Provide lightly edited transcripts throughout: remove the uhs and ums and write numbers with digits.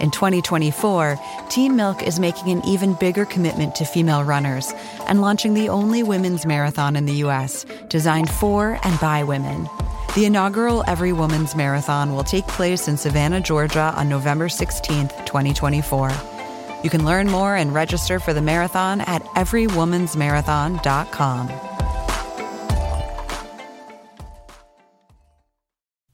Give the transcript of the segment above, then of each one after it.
In 2024, Team Milk is making an even bigger commitment to female runners and launching the only women's marathon in the U.S., designed for and by women. The inaugural Every Woman's Marathon will take place in Savannah, Georgia on November 16th, 2024. You can learn more and register for the marathon at everywomansmarathon.com.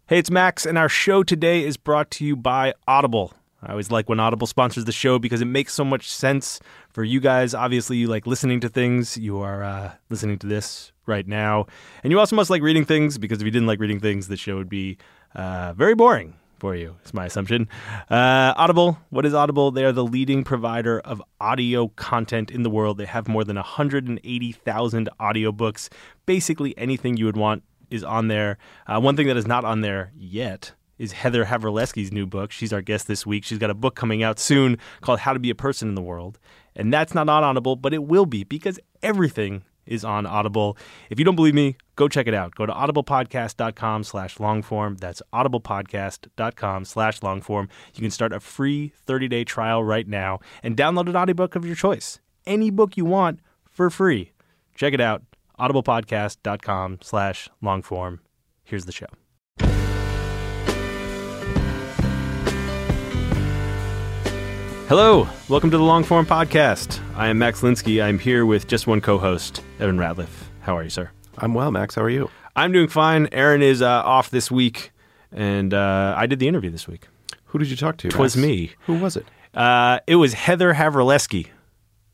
Hey, it's Max, and our show today is brought to you by Audible. I always like when Audible sponsors the show because it makes so much sense for you guys. Obviously, you like listening to things. You are listening to this right now. And you also must like reading things, because if you didn't like reading things, the show would be very boring for you, is my assumption. Audible. What is Audible? They are the leading provider of audio content in the world. They have more than 180,000 audiobooks. Basically, anything you would want is on there. One thing that is not on there yet is Heather Havrilesky's new book. She's our guest this week. She's got a book coming out soon called How to Be a Person in the World. And that's not on Audible, but it will be, because everything is on Audible. If you don't believe me, go check it out. Go to audiblepodcast.com/longform. That's audiblepodcast.com/longform. You can start a free 30-day trial right now and download an audiobook of your choice. Any book you want for free. Check it out. audiblepodcast.com/longform. Here's the show. Hello, welcome to the Longform Podcast. I am Max Linsky. I'm here with just one co-host, Evan Ratliff. How are you, sir? I'm well, Max. How are you? I'm doing fine. Aaron is off this week, and I did the interview this week. Who did you talk to? Twas me. Who was it? It was Heather Havrilesky.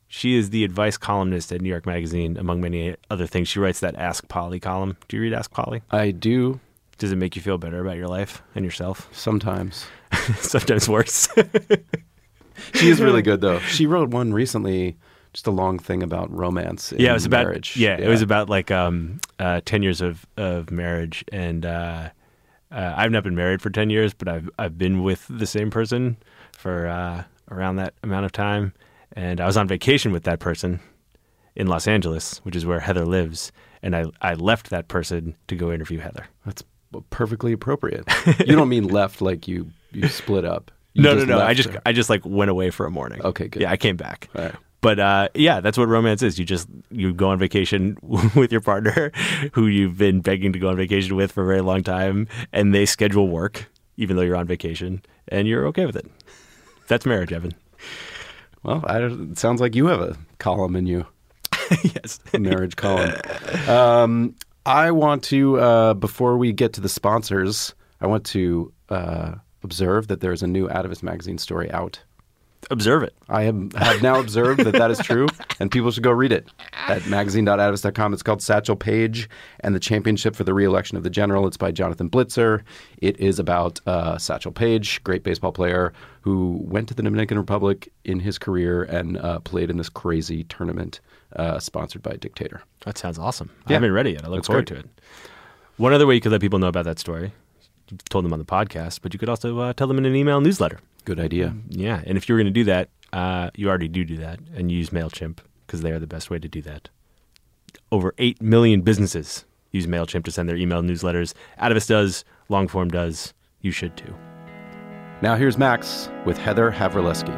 She is the advice columnist at New York Magazine, among many other things. She writes that Ask Polly column. Do you read Ask Polly? I do. Does it make you feel better about your life and yourself? Sometimes. Sometimes worse. She is really good, though. She wrote one recently, just a long thing about romance and marriage. Yeah, it was about like 10 years of marriage. And I've not been married for 10 years, but I've been with the same person for around that amount of time. And I was on vacation with that person in Los Angeles, which is where Heather lives. And I left that person to go interview Heather. That's perfectly appropriate. You don't mean left like you split up. No. I just like went away for a morning. Okay, good. Yeah, I came back. All right. But that's what romance is. You go on vacation with your partner, who you've been begging to go on vacation with for a very long time, and they schedule work, even though you're on vacation, and you're okay with it. That's marriage, Evan. Well, it sounds like you have a column in you. Yes, a marriage column. I want to before we get to the sponsors, I want to observe that there is a new Atavist Magazine story out. Observe it. I have now observed that is true, and people should go read it at magazine.atavist.com. It's called Satchel Paige and the Championship for the Re-Election of the General. It's by Jonathan Blitzer. It is about Satchel Paige, great baseball player who went to the Dominican Republic in his career and played in this crazy tournament sponsored by a dictator. That sounds awesome. Yeah. I haven't read it yet. I look forward to it. One other way you could let people know about that story, told them on the podcast, but you could also tell them in an email newsletter. Good idea. Yeah. And if you were going to do that, you already do that, and use MailChimp, because they are the best way to do that. Over 8 million businesses use MailChimp to send their email newsletters. Atavist does. Longform does. You should too. Now here's Max with Heather Havrilesky.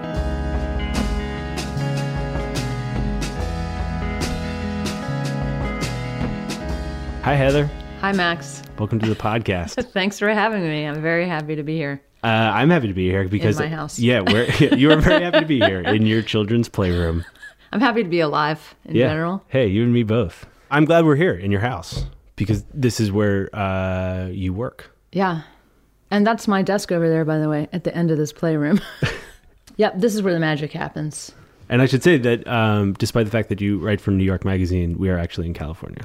Hi, Heather. Hi, Max. Welcome to the podcast. Thanks for having me. I'm very happy to be here. I'm happy to be here because... In my house. Yeah, you are very happy to be here in your children's playroom. I'm happy to be alive in general. Hey, you and me both. I'm glad we're here in your house, because this is where you work. Yeah. And that's my desk over there, by the way, at the end of this playroom. Yep, this is where the magic happens. And I should say that despite the fact that you write for New York Magazine, we are actually in California.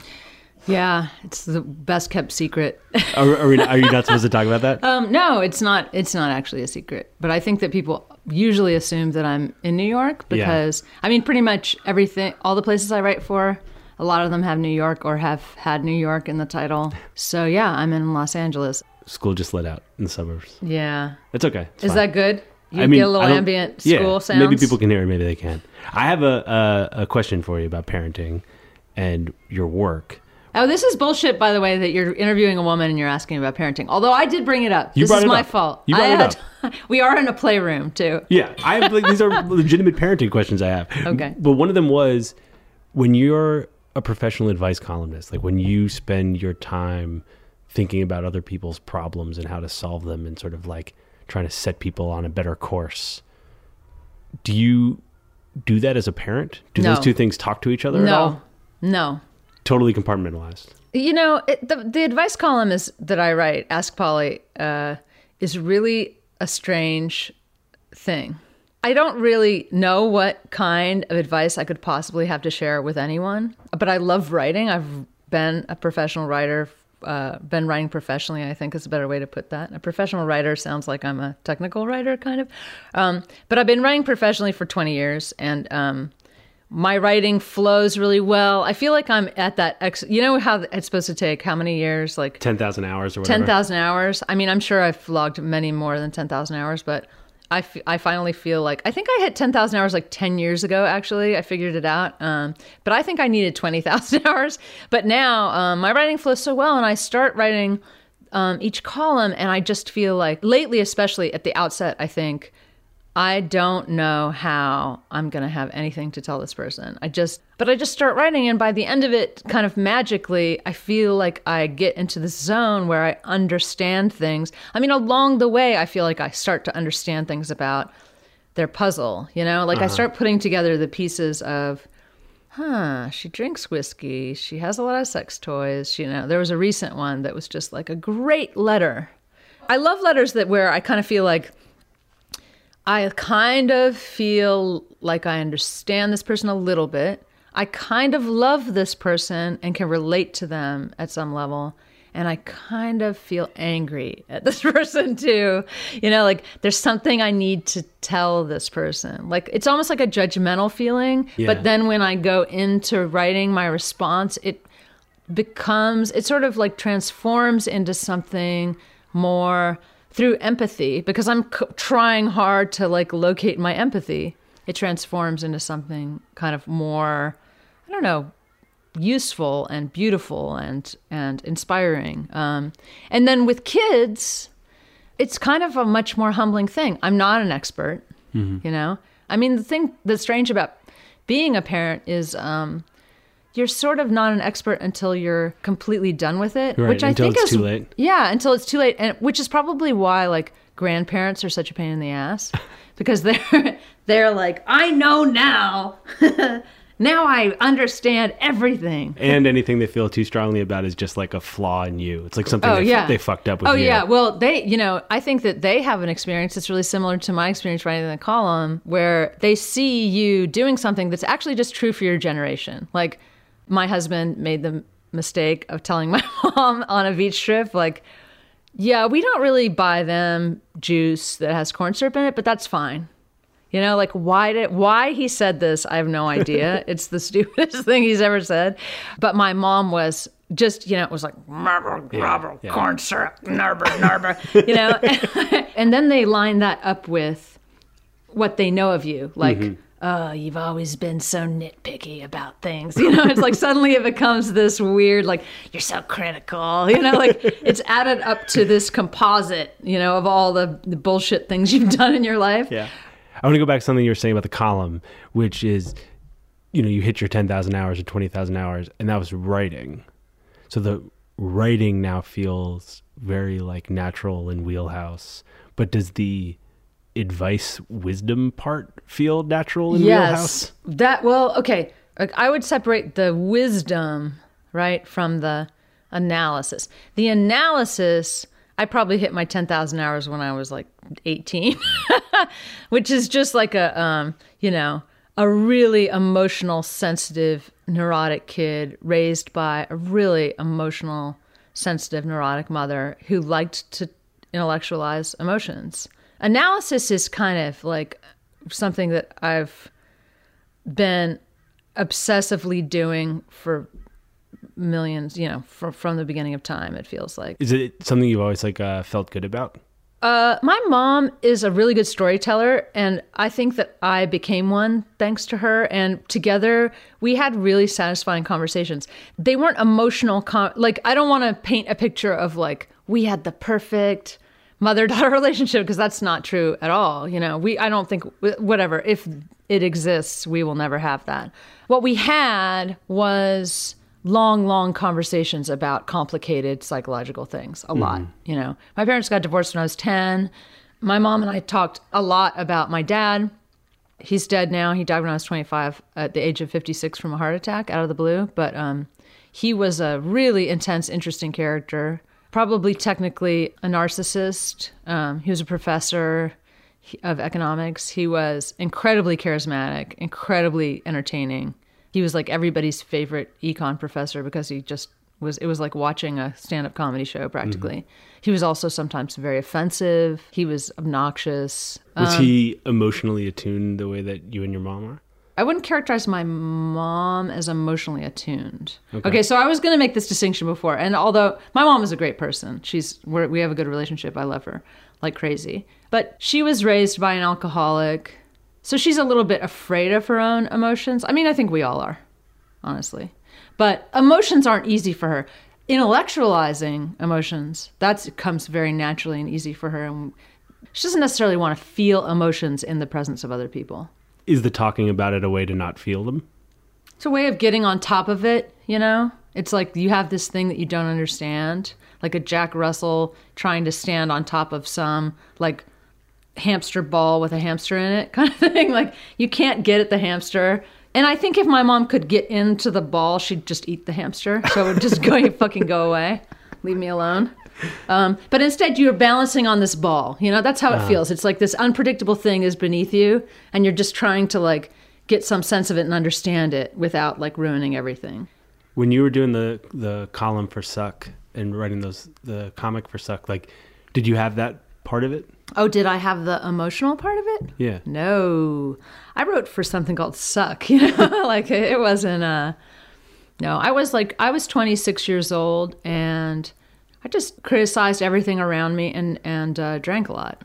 Yeah, it's the best kept secret. Are you not supposed to talk about that? No, it's not. It's not actually a secret. But I think that people usually assume that I'm in New York because, yeah. I mean, pretty much everything, all the places I write for, a lot of them have New York or have had New York in the title. So yeah, I'm in Los Angeles. School just let out in the suburbs. Yeah. It's okay. It's fine. That good? You get a little ambient school sounds? Maybe people can hear it, maybe they can. I have a question for you about parenting and your work. Oh, this is bullshit, by the way, that you're interviewing a woman and you're asking about parenting. Although I did bring it up. This is my fault. You brought it up. We are in a playroom, too. Yeah. I have, like, these are legitimate parenting questions I have. Okay. But one of them was, when you're a professional advice columnist, like when you spend your time thinking about other people's problems and how to solve them and sort of like trying to set people on a better course, do you do that as a parent? Do those two things talk to each other at all? No. Totally compartmentalized. You know, the advice column that I write, Ask Polly, is really a strange thing. I don't really know what kind of advice I could possibly have to share with anyone, but I love writing. I've been a professional writer, been writing professionally, I think is a better way to put that. A professional writer sounds like I'm a technical writer, kind of. But I've been writing professionally for 20 years, and my writing flows really well. I feel like I'm at that, you know how it's supposed to take how many years? Like 10,000 hours or whatever. 10,000 hours. I mean, I'm sure I've logged many more than 10,000 hours, but I finally feel like, I think I hit 10,000 hours like 10 years ago, actually. I figured it out. But I think I needed 20,000 hours. But now my writing flows so well, and I start writing each column, and I just feel like, lately especially at the outset, I think, I don't know how I'm going to have anything to tell this person. But I just start writing, and by the end of it, kind of magically, I feel like I get into this zone where I understand things. I mean, along the way, I feel like I start to understand things about their puzzle, you know? Like, I start putting together the pieces of, she drinks whiskey, she has a lot of sex toys, you know? There was a recent one that was just like a great letter. I love letters where I kind of feel like, I kind of feel like I understand this person a little bit. I kind of love this person and can relate to them at some level. And I kind of feel angry at this person too. You know, like there's something I need to tell this person. Like it's almost like a judgmental feeling. Yeah. But then when I go into writing my response, it sort of like transforms into something more through empathy, because I'm trying hard to like locate my empathy, it transforms into something kind of more, I don't know, useful and beautiful and inspiring. And then with kids, it's kind of a much more humbling thing. I'm not an expert, you know? I mean, the thing that's strange about being a parent is you're sort of not an expert until you're completely done with it, right, which I think is too late. Yeah, until it's too late, and which is probably why like grandparents are such a pain in the ass, because they're like, I know now, now I understand everything. And anything they feel too strongly about is just like a flaw in you. It's like something they fucked up with. Well, I think that they have an experience that's really similar to my experience writing the column, where they see you doing something that's actually just true for your generation, like. My husband made the mistake of telling my mom on a beach trip, like, yeah, we don't really buy them juice that has corn syrup in it, but that's fine. You know, like why he said this, I have no idea. It's the stupidest thing he's ever said. But my mom was just, you know, it was like, corn syrup, you know. And then they line that up with what they know of you, like, oh, you've always been so nitpicky about things. You know, it's like suddenly it becomes this weird, like, you're so critical. You know, like it's added up to this composite, you know, of all the bullshit things you've done in your life. Yeah. I want to go back to something you were saying about the column, which is, you know, you hit your 10,000 hours or 20,000 hours, and that was writing. So the writing now feels very like natural and wheelhouse. But does the advice wisdom part feel natural in wheelhouse? Okay, I would separate the wisdom, right, from the analysis. The analysis I probably hit my 10,000 hours when I was like 18, which is just like a, you know, a really emotional, sensitive, neurotic kid raised by a really emotional, sensitive, neurotic mother who liked to intellectualize emotions. Analysis is kind of like something that I've been obsessively doing for millions, you know, from the beginning of time, it feels like. Is it something you've always like felt good about? My mom is a really good storyteller, and I think that I became one thanks to her. And together we had really satisfying conversations. They weren't emotional. Like, I don't want to paint a picture of like, we had the perfect mother-daughter relationship, because that's not true at all. You know, I don't think, whatever, if it exists, we will never have that. What we had was long conversations about complicated psychological things a lot. You know, my parents got divorced when I was 10. My mom and I talked a lot about my dad. He's dead now. He died when I was 25 at the age of 56 from a heart attack out of the blue. But he was a really intense, interesting character, probably technically a narcissist. He was a professor of economics. He was incredibly charismatic, incredibly entertaining. He was like everybody's favorite econ professor because he just was, it was like watching a stand-up comedy show practically. He was also sometimes very offensive. He was obnoxious. Was he emotionally attuned the way that you and your mom are? I wouldn't characterize my mom as emotionally attuned. Okay, so I was going to make this distinction before. And although my mom is a great person, we have a good relationship. I love her like crazy. But she was raised by an alcoholic. So she's a little bit afraid of her own emotions. I mean, I think we all are, honestly. But emotions aren't easy for her. Intellectualizing emotions, that comes very naturally and easy for her. And she doesn't necessarily want to feel emotions in the presence of other people. Is the talking about it a way to not feel them? It's a way of getting on top of it, you know? It's like you have this thing that you don't understand, like a Jack Russell trying to stand on top of some, like, hamster ball with a hamster in it kind of thing. Like, you can't get at the hamster. And I think if my mom could get into the ball, she'd just eat the hamster. So it would just go away. Leave me alone. But instead, you're balancing on this ball. You know, that's how it feels. It's like this unpredictable thing is beneath you, and you're just trying to, like, get some sense of it and understand it without, like, ruining everything. When you were doing the column for Suck and writing the comic for Suck, like, did you have that part of it? Oh, did I have the emotional part of it? Yeah. No. I wrote for something called Suck, you know, like it wasn't no, I was 26 years old, and I just criticized everything around me and drank a lot.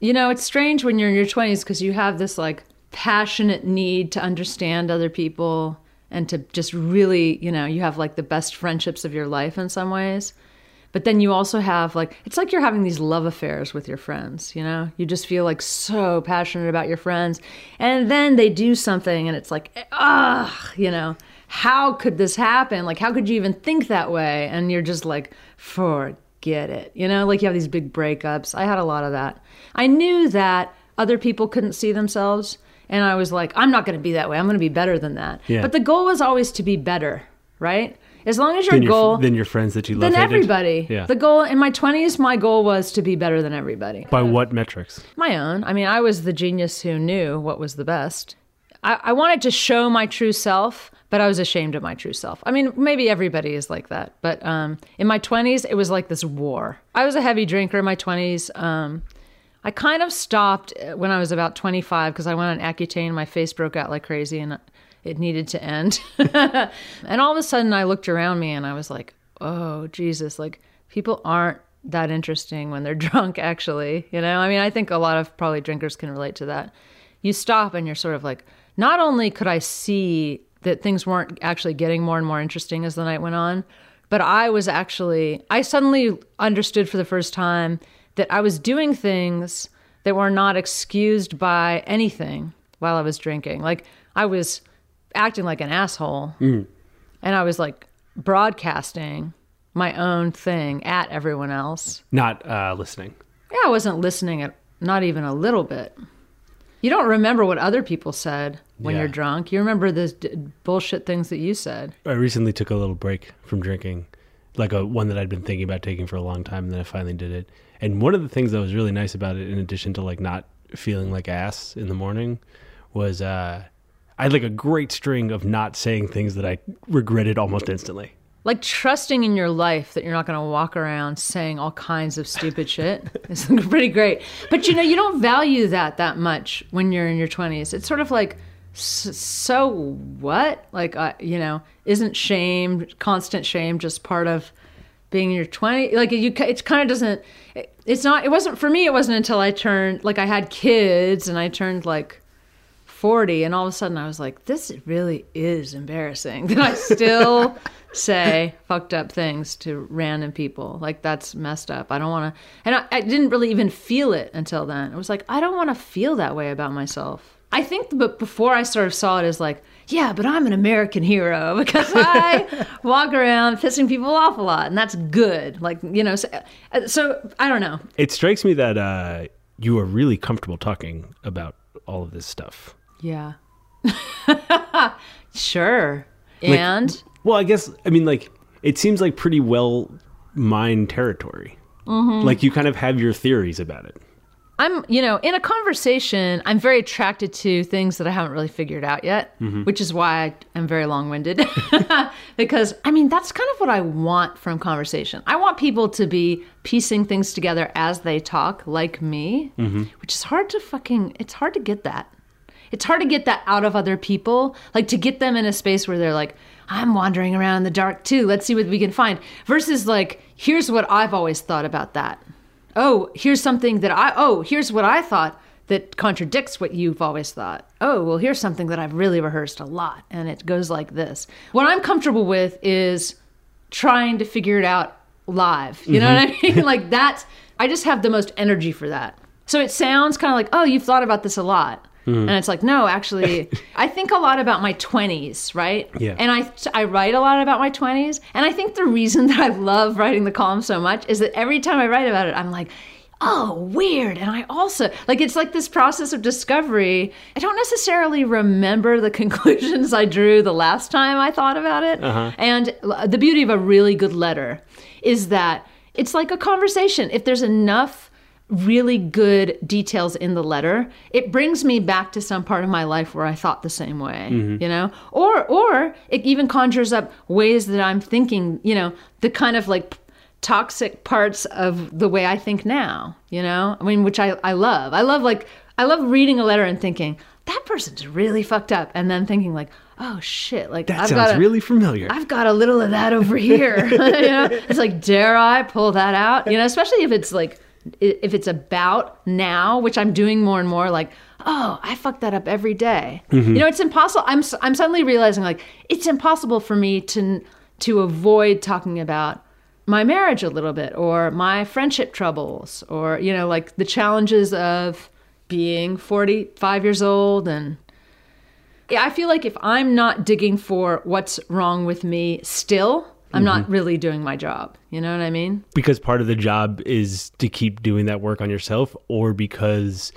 You know, it's strange when you're in your 20s because you have this like passionate need to understand other people and to just really, you know, you have like the best friendships of your life in some ways. But then you also have like, it's like you're having these love affairs with your friends, you know? You just feel like so passionate about your friends. And then they do something and it's like, you know, how could this happen? Like, how could you even think that way? And you're just like, forget it. You know, like you have these big breakups. I had a lot of that. I knew that other people couldn't see themselves. And I was like, I'm not going to be that way. I'm going to be better than that. Yeah. But the goal was always to be better, right? As long as your goal... Then your friends that you love, then everybody. Yeah. The goal... In my 20s, my goal was to be better than everybody. By what metrics? My own. I mean, I was the genius who knew what was the best. I wanted to show my true self, but I was ashamed of my true self. I mean, maybe everybody is like that. But in my 20s, it was like this war. I was a heavy drinker in my 20s. I kind of stopped when I was about 25 because I went on Accutane. My face broke out like crazy and... it needed to end. And all of a sudden I looked around me and I was like, oh, Jesus, like people aren't that interesting when they're drunk, actually. You know, I mean, I think a lot of probably drinkers can relate to that. You stop and you're sort of like, not only could I see that things weren't actually getting more and more interesting as the night went on, but I suddenly understood for the first time that I was doing things that were not excused by anything while I was drinking. Like I was acting like an asshole. And I was like broadcasting my own thing at everyone else. Not listening. Yeah, I wasn't listening at not even a little bit. You don't remember what other people said when you're drunk. You remember the bullshit things that you said. I recently took a little break from drinking like a one that I'd been thinking about taking for a long time, and then I finally did it. And one of the things that was really nice about it, in addition to like not feeling like ass in the morning, was I had like a great string of not saying things that I regretted almost instantly. Like trusting in your life that you're not going to walk around saying all kinds of stupid shit is pretty great. But you know, you don't value that much when you're in your 20s. It's sort of like, so what? Like, you know, isn't shame, constant shame, just part of being in your 20s? Like, it kind of doesn't, it's not, it wasn't for me, it wasn't until I turned, like I had kids and I turned like 40, and all of a sudden I was like, this really is embarrassing that I still... say fucked up things to random people. Like, that's messed up. I don't want to. And I didn't really even feel it until then. It was like, I don't want to feel that way about myself. I think, but before I sort of saw it as like, yeah, but I'm an American hero because I walk around pissing people off a lot, and that's good. Like, you know, so I don't know. It strikes me that you are really comfortable talking about all of this stuff. Yeah. Sure. Like, and... Well, I guess, I mean, like, it seems like pretty well mined territory. Mm-hmm. Like, you kind of have your theories about it. I'm, you know, in a conversation, I'm very attracted to things that I haven't really figured out yet, mm-hmm. which is why I'm very long-winded. Because, I mean, that's kind of what I want from conversation. I want people to be piecing things together as they talk, like me, mm-hmm. which is hard to fucking, it's hard to get that. It's hard to get that out of other people, like to get them in a space where they're like, I'm wandering around in the dark too. Let's see what we can find. Versus like, here's what I've always thought about that. Oh, here's something that here's what I thought that contradicts what you've always thought. Oh, well, here's something that I've really rehearsed a lot. And it goes like this. What I'm comfortable with is trying to figure it out live. You know mm-hmm. what I mean? Like that's, I just have the most energy for that. So it sounds kind of like, oh, you've thought about this a lot. Mm. And it's like, no, actually, I think a lot about my 20s, right? Yeah. And I write a lot about my 20s. And I think the reason that I love writing the column so much is that every time I write about it, I'm like, oh, weird. And I also, like, it's like this process of discovery. I don't necessarily remember the conclusions I drew the last time I thought about it. Uh-huh. And the beauty of a really good letter is that it's like a conversation. If there's enough really good details in the letter, it brings me back to some part of my life where I thought the same way, mm-hmm. you know, or it even conjures up ways that I'm thinking, you know, the kind of like toxic parts of the way I think now, you know, I mean, which I love. I love reading a letter and thinking that person's really fucked up, and then thinking like, oh shit, like that sounds really familiar. I've got a little of that over here. You know, it's like, dare I pull that out? You know, especially if it's about now, which I'm doing more and more, like, oh, I fuck that up every day. Mm-hmm. You know, it's impossible. I'm suddenly realizing, like, it's impossible for me to avoid talking about my marriage a little bit, or my friendship troubles, or, you know, like the challenges of being 45 years old. And yeah, I feel like if I'm not digging for what's wrong with me still, I'm mm-hmm. not really doing my job. You know what I mean? Because part of the job is to keep doing that work on yourself, or because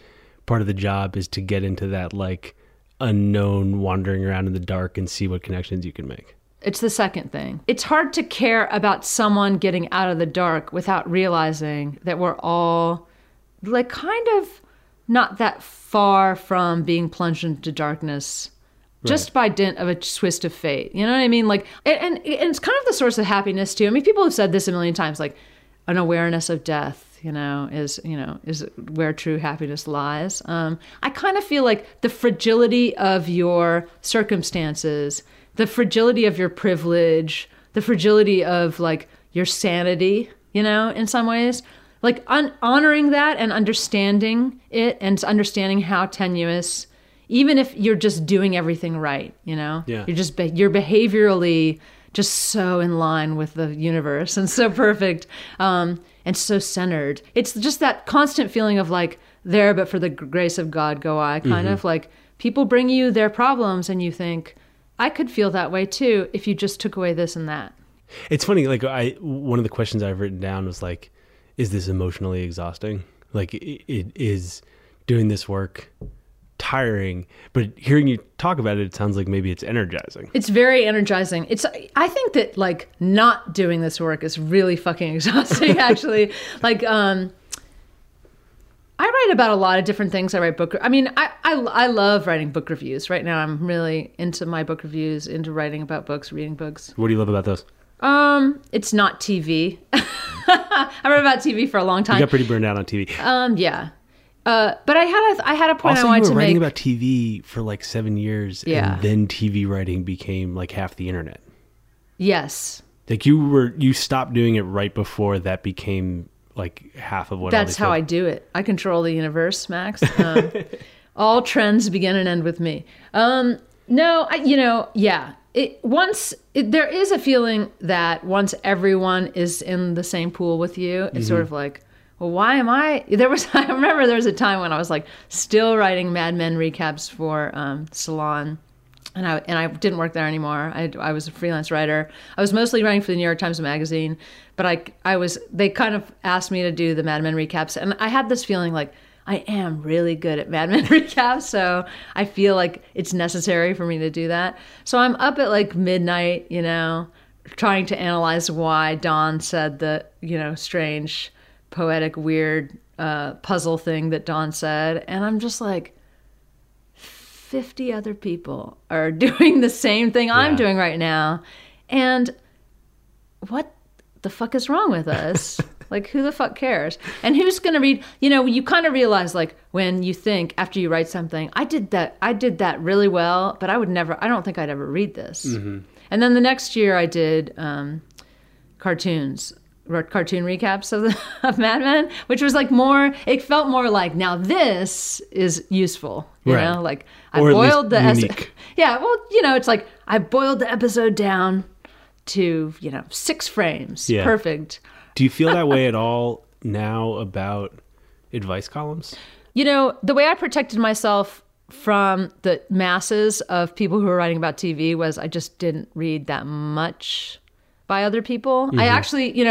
part of the job is to get into that like unknown, wandering around in the dark and see what connections you can make. It's the second thing. It's hard to care about someone getting out of the dark without realizing that we're all like kind of not that far from being plunged into darkness. Just by dint of a twist of fate. You know what I mean? Like, and it's kind of the source of happiness too. I mean, people have said this a million times, like an awareness of death, is where true happiness lies. I kind of feel like the fragility of your circumstances, the fragility of your privilege, the fragility of like your sanity, you know, in some ways, like honoring that and understanding it, and understanding how tenuous, even if you're just doing everything right, you know, yeah. you're behaviorally just so in line with the universe and so perfect and so centered. It's just that constant feeling of like, there, but for the grace of God go I, kind mm-hmm. of like people bring you their problems and you think, I could feel that way too if you just took away this and that. It's funny, like one of the questions I've written down was like, is this emotionally exhausting? Like it is doing this work tiring, but hearing you talk about it, it sounds like maybe it's energizing. It's very energizing. I think that like not doing this work is really fucking exhausting, actually. Like, I write about a lot of different things. I write book. I mean, I love writing book reviews. Right now, I'm really into my book reviews, into writing about books, reading books. What do you love about those? It's not TV. I wrote about TV for a long time. You got pretty burned out on TV. Yeah. But I had a point also, I wanted to make. Also, you were writing about TV for like 7 years, yeah. And then TV writing became like half the internet. Yes. Like you stopped doing it right before that became like half of what. That's how I do it. I control the universe, Max. All trends begin and end with me. No, yeah. There is a feeling that once everyone is in the same pool with you, it's mm-hmm. sort of like, well, why am I? I remember there was a time when I was like still writing Mad Men recaps for Salon, and I didn't work there anymore. I was a freelance writer. I was mostly writing for the New York Times Magazine, but they kind of asked me to do the Mad Men recaps, and I had this feeling like I am really good at Mad Men recaps, so I feel like it's necessary for me to do that. So I'm up at like midnight, trying to analyze why Don said the strange, poetic, weird puzzle thing that Don said. And I'm just like, 50 other people are doing the same thing I'm doing right now. And what the fuck is wrong with us? Like, who the fuck cares? And who's going to read? You kind of realize, like, when you think after you write something, I did that really well, but I don't think I'd ever read this. Mm-hmm. And then the next year I did cartoon recaps of Mad Men, which was like more, it felt more like, now this is useful, you know? Like, it's like, I boiled the episode down to, 6 frames. Yeah. Perfect. Do you feel that way at all now about advice columns? The way I protected myself from the masses of people who were writing about TV was I just didn't read that much by other people. Mm-hmm. I actually,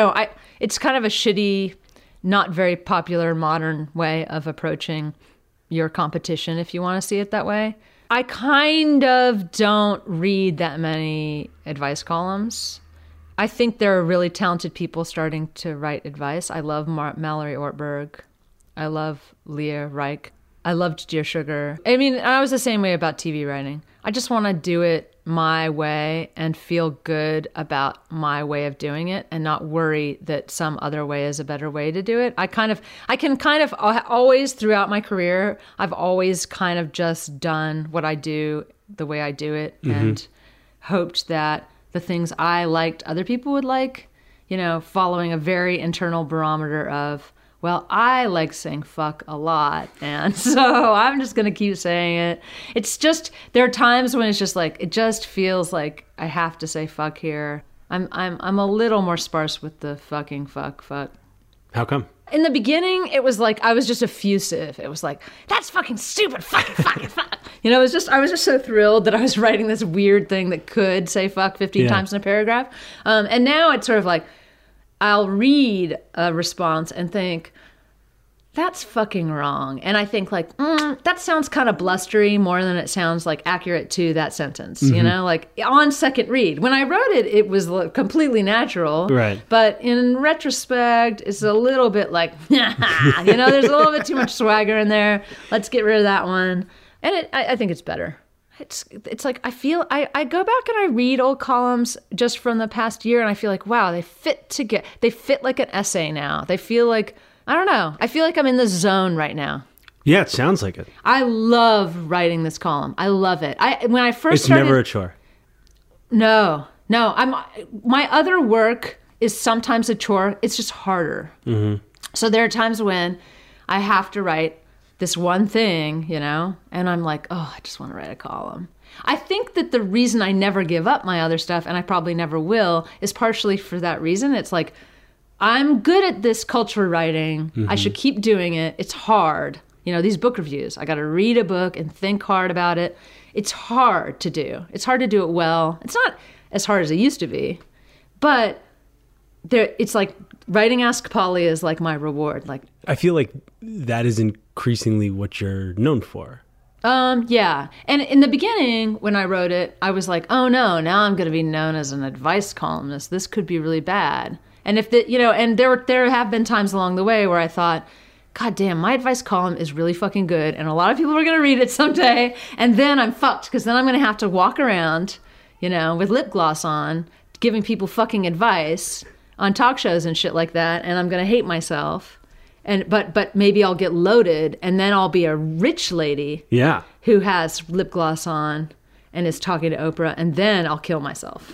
it's kind of a shitty, not very popular modern way of approaching your competition, if you want to see it that way. I kind of don't read that many advice columns. I think there are really talented people starting to write advice. I love Mallory Ortberg. I love Leah Reich. I loved Dear Sugar. I mean, I was the same way about TV writing. I just want to do it my way and feel good about my way of doing it and not worry that some other way is a better way to do it. I can always throughout my career, I've always kind of just done what I do the way I do it, mm-hmm. and hoped that the things I liked other people would like, following a very internal barometer of, well, I like saying fuck a lot, and so I'm just going to keep saying it. It's just, there are times when it's just like, it just feels like I have to say fuck here. I'm a little more sparse with the fucking fuck. How come? In the beginning, it was like, I was just effusive. It was like, that's fucking stupid, fucking fuck. It was just, I was just so thrilled that I was writing this weird thing that could say fuck 50 times in a paragraph. And now it's sort of like, I'll read a response and think, that's fucking wrong. And I think like, that sounds kind of blustery more than it sounds like accurate to that sentence, mm-hmm. Like on second read. When I wrote it, it was completely natural. Right. But in retrospect, it's a little bit like, there's a little bit too much swagger in there. Let's get rid of that one. And I think it's better. It's like I feel I go back and I read old columns just from the past year and I feel like, wow, they fit like an essay now. They feel like, I don't know. I feel like I'm in the zone right now. Yeah, it sounds like it. I love writing this column. I love it. When I first started, it's never a chore. No. My other work is sometimes a chore. It's just harder. Mm-hmm. So there are times when I have to write this one thing, and I'm like, oh, I just want to write a column. I think that the reason I never give up my other stuff, and I probably never will, is partially for that reason. It's like, I'm good at this culture writing. Mm-hmm. I should keep doing it. It's hard. These book reviews, I got to read a book and think hard about it. It's hard to do. It's hard to do it well. It's not as hard as it used to be, but it's like writing Ask Polly is like my reward. Like I feel like that is increasingly what you're known for. Yeah. And in the beginning, when I wrote it, I was like, oh no, now I'm going to be known as an advice columnist. This could be really bad. And if the, you know, and there have been times along the way where I thought, God damn, my advice column is really fucking good, and a lot of people are going to read it someday, and then I'm fucked, because then I'm going to have to walk around, you know, with lip gloss on, giving people fucking advice on talk shows and shit like that, and I'm going to hate myself. And but maybe I'll get loaded, and then I'll be a rich lady, yeah, who has lip gloss on and is talking to Oprah, and then I'll kill myself.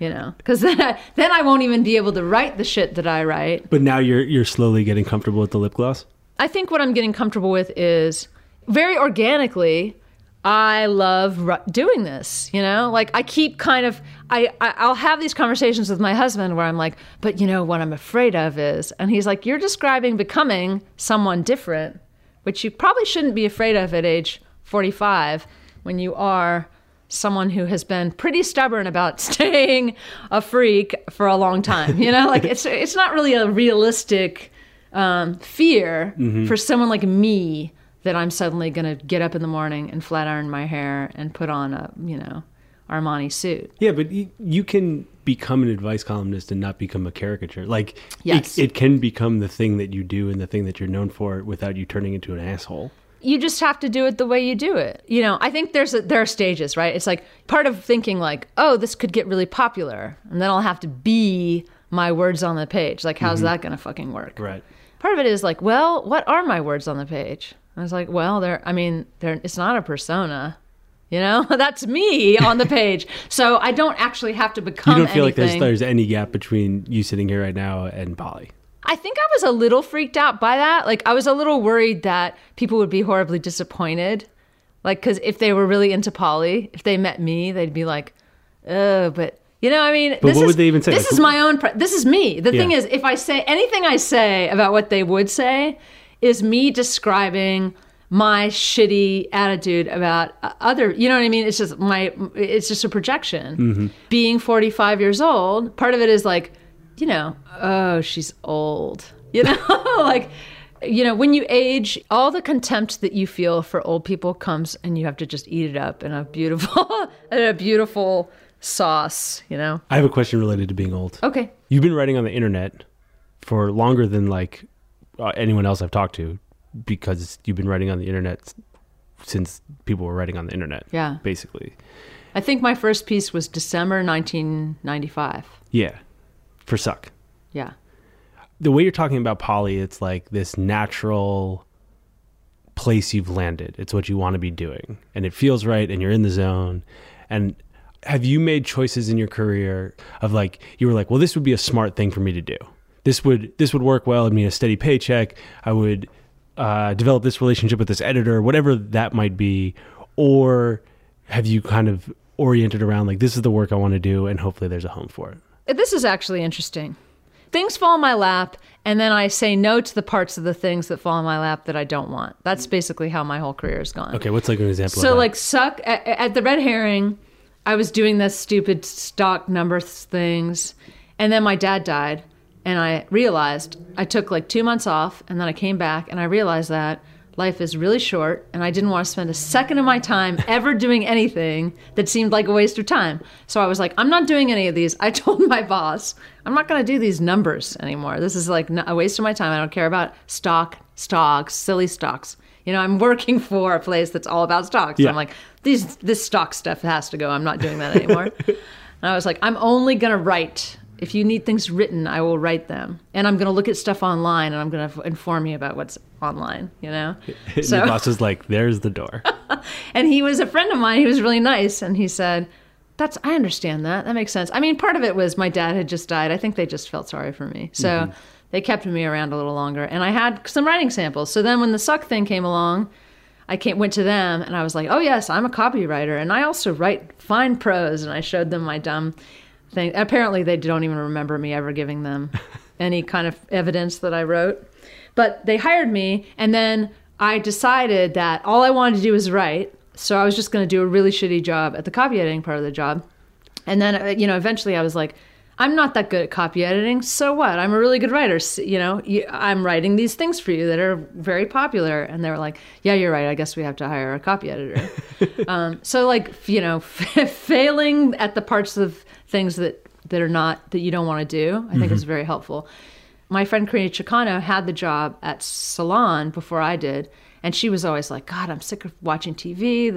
You know, because then I won't even be able to write the shit that I write. But now you're slowly getting comfortable with the lip gloss? I think what I'm getting comfortable with is, very organically, I love doing this, you know? Like, I keep kind of, I'll have these conversations with my husband where I'm like, but you know what I'm afraid of is, and he's like, you're describing becoming someone different, which you probably shouldn't be afraid of at age 45, when you are someone who has been pretty stubborn about staying a freak for a long time, you know? Like, it's not really a realistic fear mm-hmm. for someone like me, that I'm suddenly going to get up in the morning and flat iron my hair and put on a, you know, Armani suit. Yeah, but you can become an advice columnist and not become a caricature. Like, yes. It can become the thing that you do and the thing that you're known for without you turning into an asshole. You just have to do it the way you do it. You know, I think there are stages, right? It's like part of thinking like, oh, this could get really popular, and then I'll have to be my words on the page. Like, how's mm-hmm. that going to fucking work? Right. Part of it is like, well, what are my words on the page? I was like, well, it's not a persona, you know? That's me on the page. So I don't actually have to become anything. You don't feel anything. Like there's any gap between you sitting here right now and Polly? I think I was a little freaked out by that. Like, I was a little worried that people would be horribly disappointed. Like, because if they were really into Polly, if they met me, they'd be like, oh, but, you know, I mean, but what would they even say? This is my own, this is me. The thing is, if I say anything I say about what they would say, is me describing my shitty attitude about other, you know what I mean? It's just a projection. Mm-hmm. Being 45 years old, part of it is like, you know, oh, she's old, you know, like, you know, when you age, all the contempt that you feel for old people comes, and you have to just eat it up in a beautiful, sauce, you know? I have a question related to being old. Okay. You've been writing on the internet for longer than like anyone else I've talked to, because you've been writing on the internet since people were writing on the internet. Yeah. Basically. I think my first piece was December 1995. Yeah. For Suck. Yeah. The way you're talking about Polly, it's like this natural place you've landed. It's what you want to be doing, and it feels right, and you're in the zone. And have you made choices in your career of like, you were like, well, this would be a smart thing for me to do. This would work well. I mean, a steady paycheck. I would develop this relationship with this editor, whatever that might be. Or have you kind of oriented around like, this is the work I want to do, and hopefully there's a home for it? This is actually interesting. Things fall in my lap, and then I say no to the parts of the things that fall in my lap that I don't want. That's basically how my whole career has gone. Okay, what's like an example of that? So like Suck, at the Red Herring, I was doing this stupid stock number things, and then my dad died. And I realized, I took like 2 months off, and then I came back, and I realized that life is really short, and I didn't want to spend a second of my time ever doing anything that seemed like a waste of time. So I was like, I'm not doing any of these. I told my boss, I'm not going to do these numbers anymore. This is like a waste of my time. I don't care about stocks, silly stocks. You know, I'm working for a place that's all about stocks. Yeah. I'm like, this stock stuff has to go. I'm not doing that anymore. And I was like, I'm only going to write. If you need things written, I will write them. And I'm going to look at stuff online, and I'm going to inform you about what's online, you know? And so, your boss was like, there's the door. And he was a friend of mine. He was really nice. And he said, I understand that. That makes sense. I mean, part of it was my dad had just died. I think they just felt sorry for me. So mm-hmm. they kept me around a little longer. And I had some writing samples. So then when the Suck thing came along, I went to them, and I was like, oh, yes, I'm a copywriter. And I also write fine prose. And I showed them my dumb thing. Apparently they don't even remember me ever giving them any kind of evidence that I wrote, but they hired me, and then I decided that all I wanted to do was write, so I was just going to do a really shitty job at the copy editing part of the job. And then, you know, eventually I was like, I'm not that good at copy editing. So what? I'm a really good writer. You know, I'm writing these things for you that are very popular. And they were like, yeah, you're right. I guess we have to hire a copy editor. So like, you know, failing at the parts of things that are not, that you don't want to do, I think is very helpful. My friend Karina Chicano had the job at Salon before I did. And she was always like, God, I'm sick of watching TV.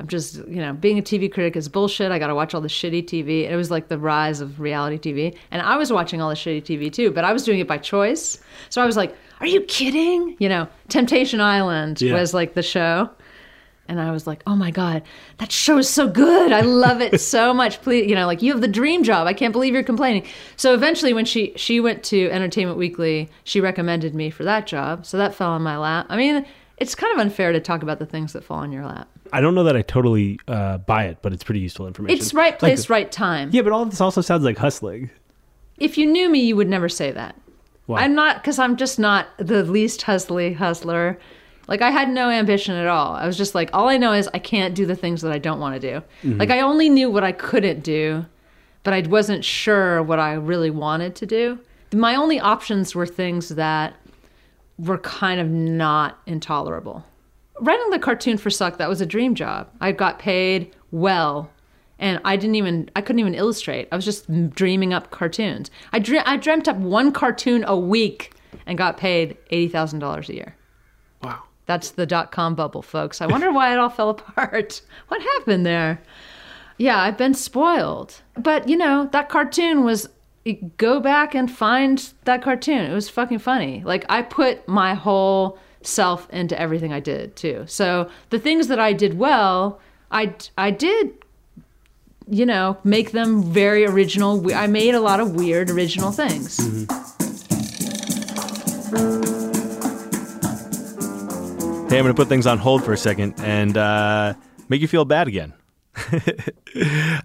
I'm just, you know, being a TV critic is bullshit. I got to watch all the shitty TV. And it was like the rise of reality TV. And I was watching all the shitty TV too, but I was doing it by choice. So I was like, are you kidding? You know, Temptation Island was like the show. And I was like, oh my God, that show is so good. I love it so much. Please, you know, like you have the dream job. I can't believe you're complaining. So eventually when she went to Entertainment Weekly, she recommended me for that job. So that fell on my lap. I mean, it's kind of unfair to talk about the things that fall on your lap. I don't know that I totally buy it, but it's pretty useful information. It's right place, like, right time. Yeah, but all of this also sounds like hustling. If you knew me, you would never say that. Why? I'm not, because I'm just not the least hustly hustler. Like, I had no ambition at all. I was just like, all I know is I can't do the things that I don't want to do. Mm-hmm. Like, I only knew what I couldn't do, but I wasn't sure what I really wanted to do. My only options were things that were kind of not intolerable. Writing the cartoon for Suck, that was a dream job. I got paid well, and I couldn't even illustrate. I was just dreaming up cartoons. I dreamt up one cartoon a week and got paid $80,000 a year. Wow. That's the dot-com bubble, folks. I wonder why it all fell apart. What happened there? Yeah, I've been spoiled. But, you know, that cartoon was... Go back and find that cartoon. It was fucking funny. Like, I put my whole self into everything I did, too. So the things that I did well, I did, you know, make them very original. I made a lot of weird original things. Mm-hmm. Hey, I'm going to put things on hold for a second and make you feel bad again.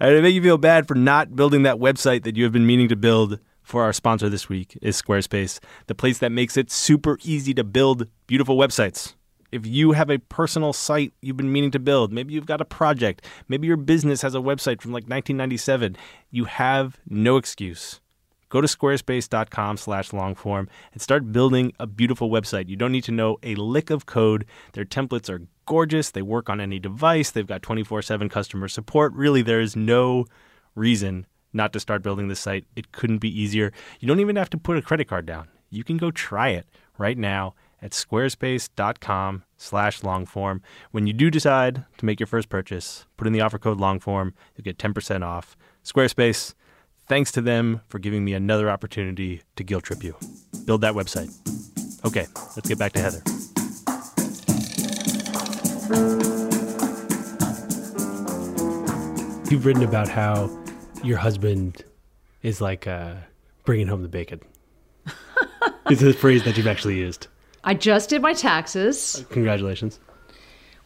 I make you feel bad for not building that website that you have been meaning to build. For our sponsor this week is Squarespace, the place that makes it super easy to build beautiful websites. If you have a personal site you've been meaning to build, maybe you've got a project, maybe your business has a website from like 1997, you have no excuse. Go to squarespace.com/longform and start building a beautiful website. You don't need to know a lick of code. Their templates are gorgeous. They work on any device. They've got 24/7 customer support. Really, there is no reason not to start building this site. It couldn't be easier. You don't even have to put a credit card down. You can go try it right now at squarespace.com/longform. When you do decide to make your first purchase, put in the offer code longform. You'll get 10% off. Squarespace. Thanks to them for giving me another opportunity to guilt trip you. Build that website. Okay, let's get back to Heather. You've written about how your husband is like bringing home the bacon. It's a phrase that you've actually used. I just did my taxes. Congratulations.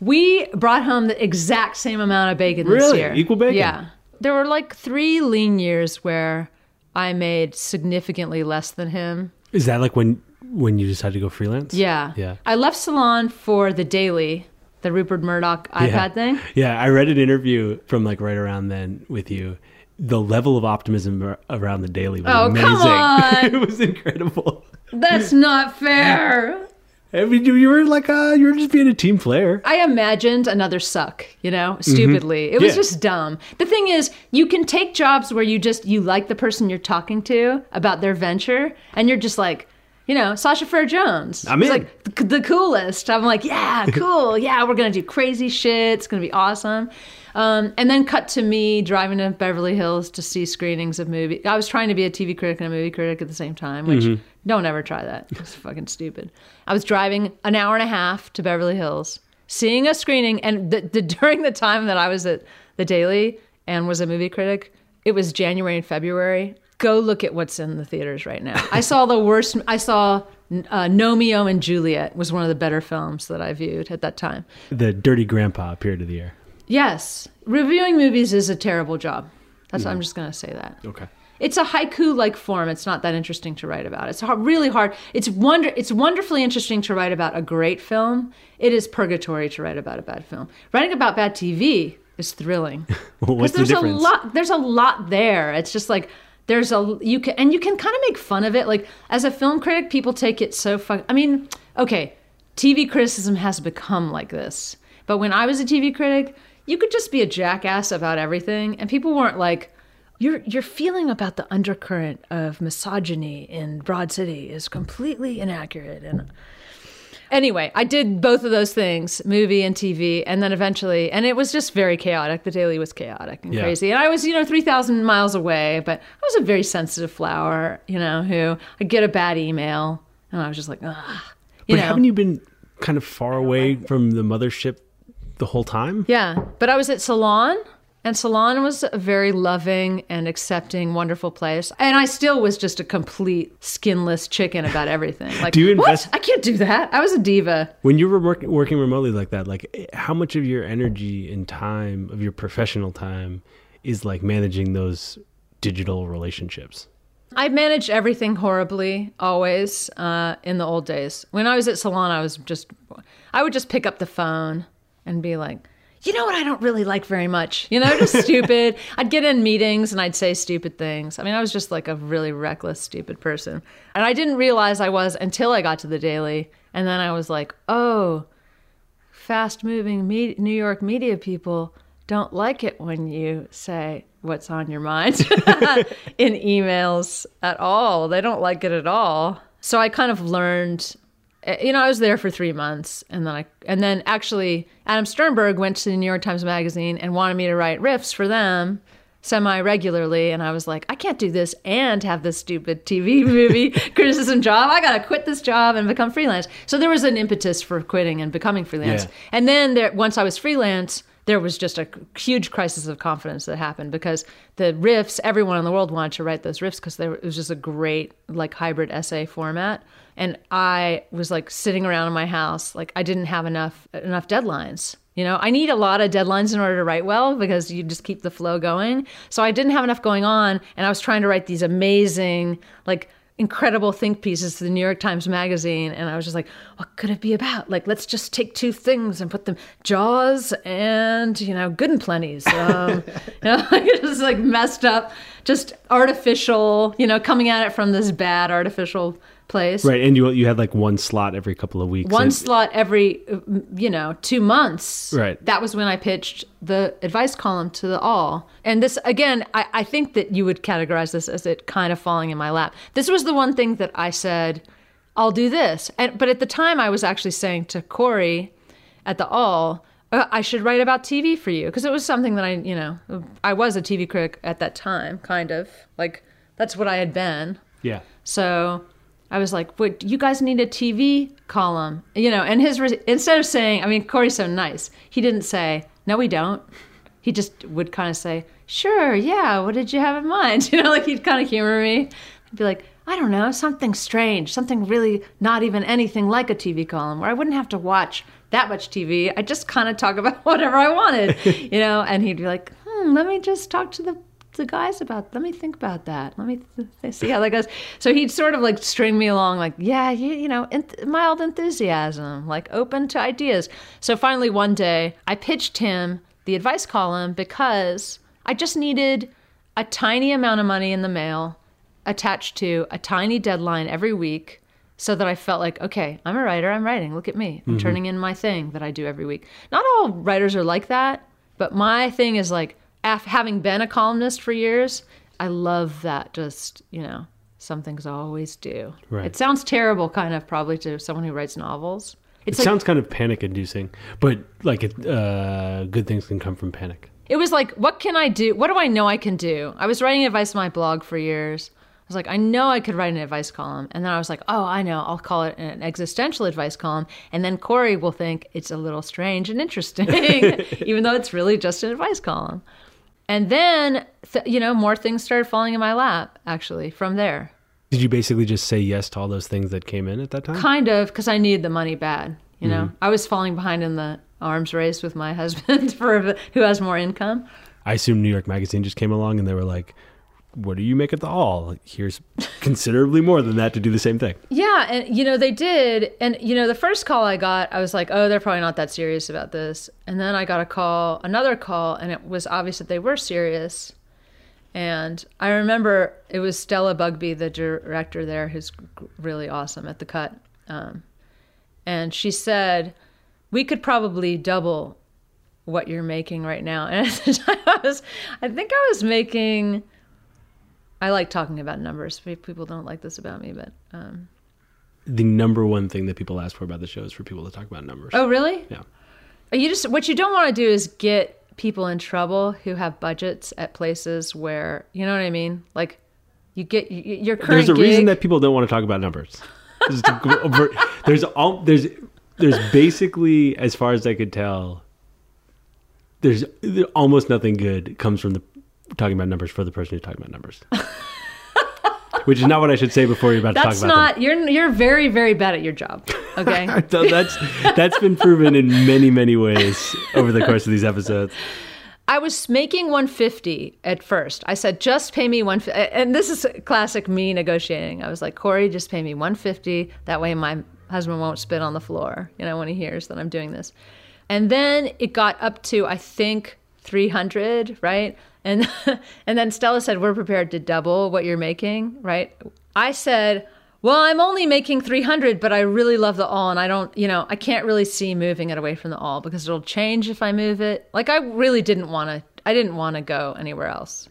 We brought home the exact same amount of bacon this year. Really? Equal bacon? Yeah. There were like 3 lean years where I made significantly less than him. Is that like when you decided to go freelance? Yeah. Yeah. I left Salon for The Daily, the Rupert Murdoch iPad thing. Yeah, I read an interview from like right around then with you. The level of optimism around The Daily was amazing. Come on. It was incredible. That's not fair. I mean, you were like, you were just being a team player. I imagined another Suck, you know, stupidly. Mm-hmm. It was just dumb. The thing is, you can take jobs where you like the person you're talking to about their venture, and you're just like, you know, Sasha Fair Jones. I'm in. Like the coolest. I'm like, yeah, cool. Yeah, we're going to do crazy shit. It's going to be awesome. And then cut to me driving to Beverly Hills to see screenings of movies. I was trying to be a TV critic and a movie critic at the same time, which don't ever try that. It's fucking stupid. I was driving an hour and a half to Beverly Hills, seeing a screening. And during the time that I was at The Daily and was a movie critic, it was January and February. Go look at what's in the theaters right now. I saw the worst. I saw Nomeo and Juliet was one of the better films that I viewed at that time. The Dirty Grandpa period of the year. Yes. Reviewing movies is a terrible job. That's what I'm just going to say that. Okay. It's a haiku-like form. It's not that interesting to write about. It's really hard. It's wonderfully interesting to write about a great film. It is purgatory to write about a bad film. Writing about bad TV is thrilling. Well, what's the difference? There's a lot there. It's just like There's a, you can kind of make fun of it. Like, as a film critic, people take it so fun. I mean, okay, TV criticism has become like this. But when I was a TV critic, you could just be a jackass about everything. And people weren't like, your feeling about the undercurrent of misogyny in Broad City is completely inaccurate. And anyway, I did both of those things, movie and TV, and then eventually, and it was just very chaotic. The Daily was chaotic and crazy. And I was, 3,000 miles away, but I was a very sensitive flower, who I'd get a bad email, and I was just like, ugh. But haven't you been kind of far away from the mothership the whole time? Yeah, but I was at Salon, and Salon was a very loving and accepting, wonderful place. And I still was just a complete skinless chicken about everything. Like, what? I can't do that. I was a diva. When you were working remotely like that, like, how much of your energy and time, of your professional time, is like managing those digital relationships? I managed everything horribly, always, in the old days. When I was at Salon, I would just pick up the phone and be like, what I don't really like very much. Just stupid. I'd get in meetings and I'd say stupid things. I mean, I was just like a really reckless, stupid person. And I didn't realize I was until I got to the Daily. And then I was like, oh, fast-moving New York media people don't like it when you say what's on your mind in emails at all. They don't like it at all. So I kind of learned... I was there for 3 months, and then actually Adam Sternberg went to the New York Times Magazine and wanted me to write riffs for them semi-regularly, and I was like, I can't do this and have this stupid TV movie criticism job. I gotta quit this job and become freelance. So there was an impetus for quitting and becoming freelance. Yeah. And then once I was freelance, there was just a huge crisis of confidence that happened because the riffs, everyone in the world wanted to write those riffs because it was just a great like hybrid essay format. And I was like sitting around in my house, like I didn't have enough deadlines. I need a lot of deadlines in order to write well because you just keep the flow going. So I didn't have enough going on, and I was trying to write these amazing, like incredible think pieces to the New York Times Magazine, and I was just like, what could it be about? Like, let's just take two things and put them, Jaws and, Good and Plenty's. It was like messed up, just artificial, coming at it from this bad artificial place. Right, and you had like one slot every couple of weeks. One slot every, 2 months. Right. That was when I pitched the advice column to the All. And this, again, I think that you would categorize this as it kind of falling in my lap. This was the one thing that I said, I'll do this. But at the time, I was actually saying to Corey at the All, I should write about TV for you. Because it was something that I was a TV critic at that time, kind of. Like, that's what I had been. Yeah. So... I was like, "What? You guys need a TV column, And his instead of saying, Corey's so nice, he didn't say, "No, we don't." He just would kind of say, "Sure, yeah. What did you have in mind?" Like he'd kind of humor me. I'd be like, "I don't know, something strange, something really not even anything like a TV column, where I wouldn't have to watch that much TV. I just kind of talk about whatever I wanted, " And he'd be like, "Let me just talk to the guys about, let me think about that, let me see how that goes." So he'd sort of like string me along, like, yeah, mild enthusiasm, like open to ideas. So finally one day I pitched him the advice column because I just needed a tiny amount of money in the mail attached to a tiny deadline every week so that I felt like, okay, I'm a writer, I'm writing, look at me, I'm turning in my thing that I do every week. Not all writers are like that, but my thing is like, having been a columnist for years, I love that just, some things I always do. Right. It sounds terrible kind of probably to someone who writes novels. It sounds kind of panic-inducing, but like good things can come from panic. It was like, what can I do? What do I know I can do? I was writing advice on my blog for years. I was like, I know I could write an advice column. And then I was like, oh, I know, I'll call it an existential advice column. And then Corey will think it's a little strange and interesting, even though it's really just an advice column. And then, more things started falling in my lap, actually, from there. Did you basically just say yes to all those things that came in at that time? Kind of, because I needed the money bad, I was falling behind in the arms race with my husband for who has more income. I assume New York Magazine just came along and they were like, what do you make at the All? Here's considerably more than that to do the same thing. Yeah, and, they did. And, the first call I got, I was like, oh, they're probably not that serious about this. And then I got another call, and it was obvious that they were serious. And I remember it was Stella Bugby, the director there, who's really awesome at the Cut. And she said, we could probably double what you're making right now. And at the time I think I was making, I like talking about numbers. People don't like this about me, but. The number one thing that people ask for about the show is for people to talk about numbers. Oh, really? Yeah. What you don't want to do is get people in trouble who have budgets at places where, you know what I mean? Like you get your current There's a gig. Reason that people don't want to talk about numbers. There's basically, as far as I could tell, there's almost nothing good comes from the talking about numbers for the person who's talking about numbers. Which is not what I should say before you're about to talk about them. You're very, very bad at your job, okay? That's been proven in many, many ways over the course of these episodes. I was making 150 at first. I said, just pay me 150. And this is classic me negotiating. I was like, Corey, just pay me 150. That way my husband won't spit on the floor, you know, when he hears that I'm doing this. And then it got up to, I think, 300, right? And then Stella said, we're prepared to double what you're making, right? I said, well, I'm only making 300, but I really love the awl. And I don't, you know, I can't really see moving it away from the awl because it'll change if I move it. Like I really didn't want to go anywhere else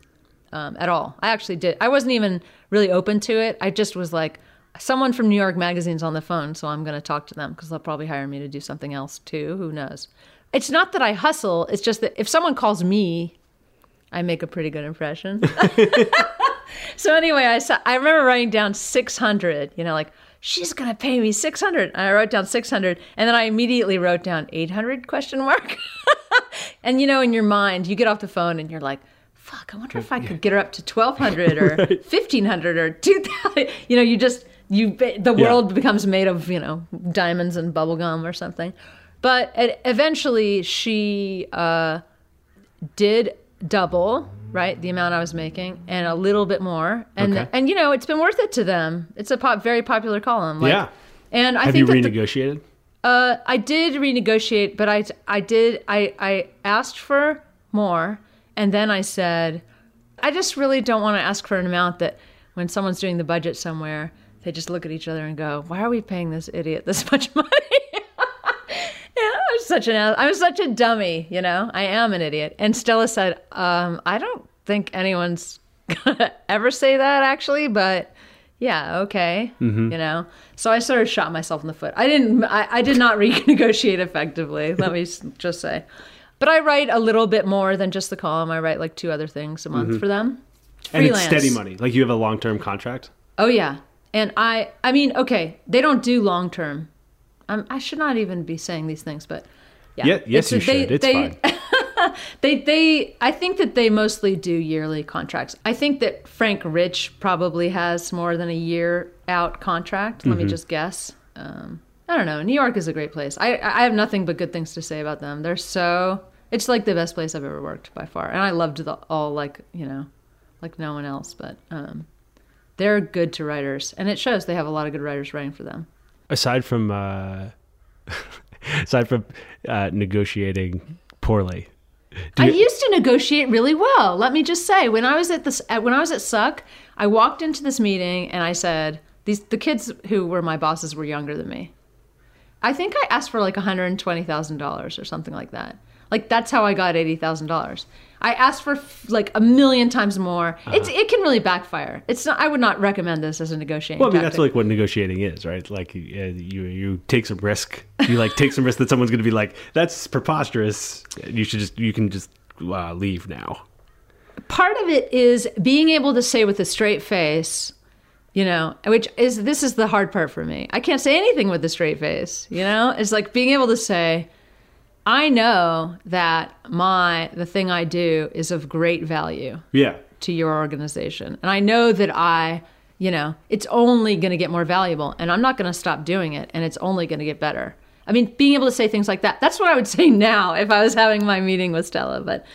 at all. I actually did. I wasn't even really open to it. I just was like, someone from New York Magazine's on the phone, so I'm going to talk to them because they'll probably hire me to do something else too. Who knows? It's not that I hustle. It's just that if someone calls me, I make a pretty good impression. So anyway, I remember writing down 600, you know, like, she's going to pay me 600. And I wrote down 600. And then I immediately wrote down 800 ? And, you know, in your mind, you get off the phone and you're like, fuck, I wonder if I could get her up to 1,200 or right. 1,500 or 2,000. You know, the world becomes made of, you know, diamonds and bubblegum or something. But eventually she did double, right, the amount I was making, and a little bit more, and okay. And you know, it's been worth it to them. It's a very popular column. Like, yeah, and I have think you renegotiated. I did renegotiate, but I asked for more, and then I said, I just really don't want to ask for an amount that when someone's doing the budget somewhere, they just look at each other and go, "Why are we paying this idiot this much money?" I was such a dummy, you know? I am an idiot. And Stella said, I don't think anyone's going to ever say that, actually, but yeah, okay, mm-hmm. You know? So I sort of shot myself in the foot. I did not renegotiate effectively, let me just say. But I write a little bit more than just the column. I write like 2 other things a month mm-hmm. for them. Freelance. And it's steady money. Like you have a long-term contract? Oh, yeah. And I mean, okay, they don't do long-term. I should not even be saying these things, but yeah. Yes, you should. It's fine. I think that they mostly do yearly contracts. I think that Frank Rich probably has more than a year out contract. Let mm-hmm. me just guess. I don't know. New York is a great place. I have nothing but good things to say about them. It's like the best place I've ever worked by far. And I loved like no one else, but they're good to writers. And it shows they have a lot of good writers writing for them. Aside from negotiating poorly, I used to negotiate really well. Let me just say, when I was at Suck, I walked into this meeting and I said, the kids who were my bosses were younger than me. I think I asked for like $120,000 or something like that. Like that's how I got $80,000. I asked for like 1,000,000 times more. Uh-huh. It can really backfire. It's not. I would not recommend this as a negotiating. Well, I mean tactic. That's like what negotiating is, right? Like you take some risk. You like take some risk that someone's going to be like, that's preposterous. You can just leave now. Part of it is being able to say with a straight face, you know, this is the hard part for me. I can't say anything with a straight face. You know, it's like being able to say, I know that the thing I do is of great value to your organization. And I know that it's only going to get more valuable and I'm not going to stop doing it and it's only going to get better. I mean, being able to say things like that, that's what I would say now if I was having my meeting with Stella. But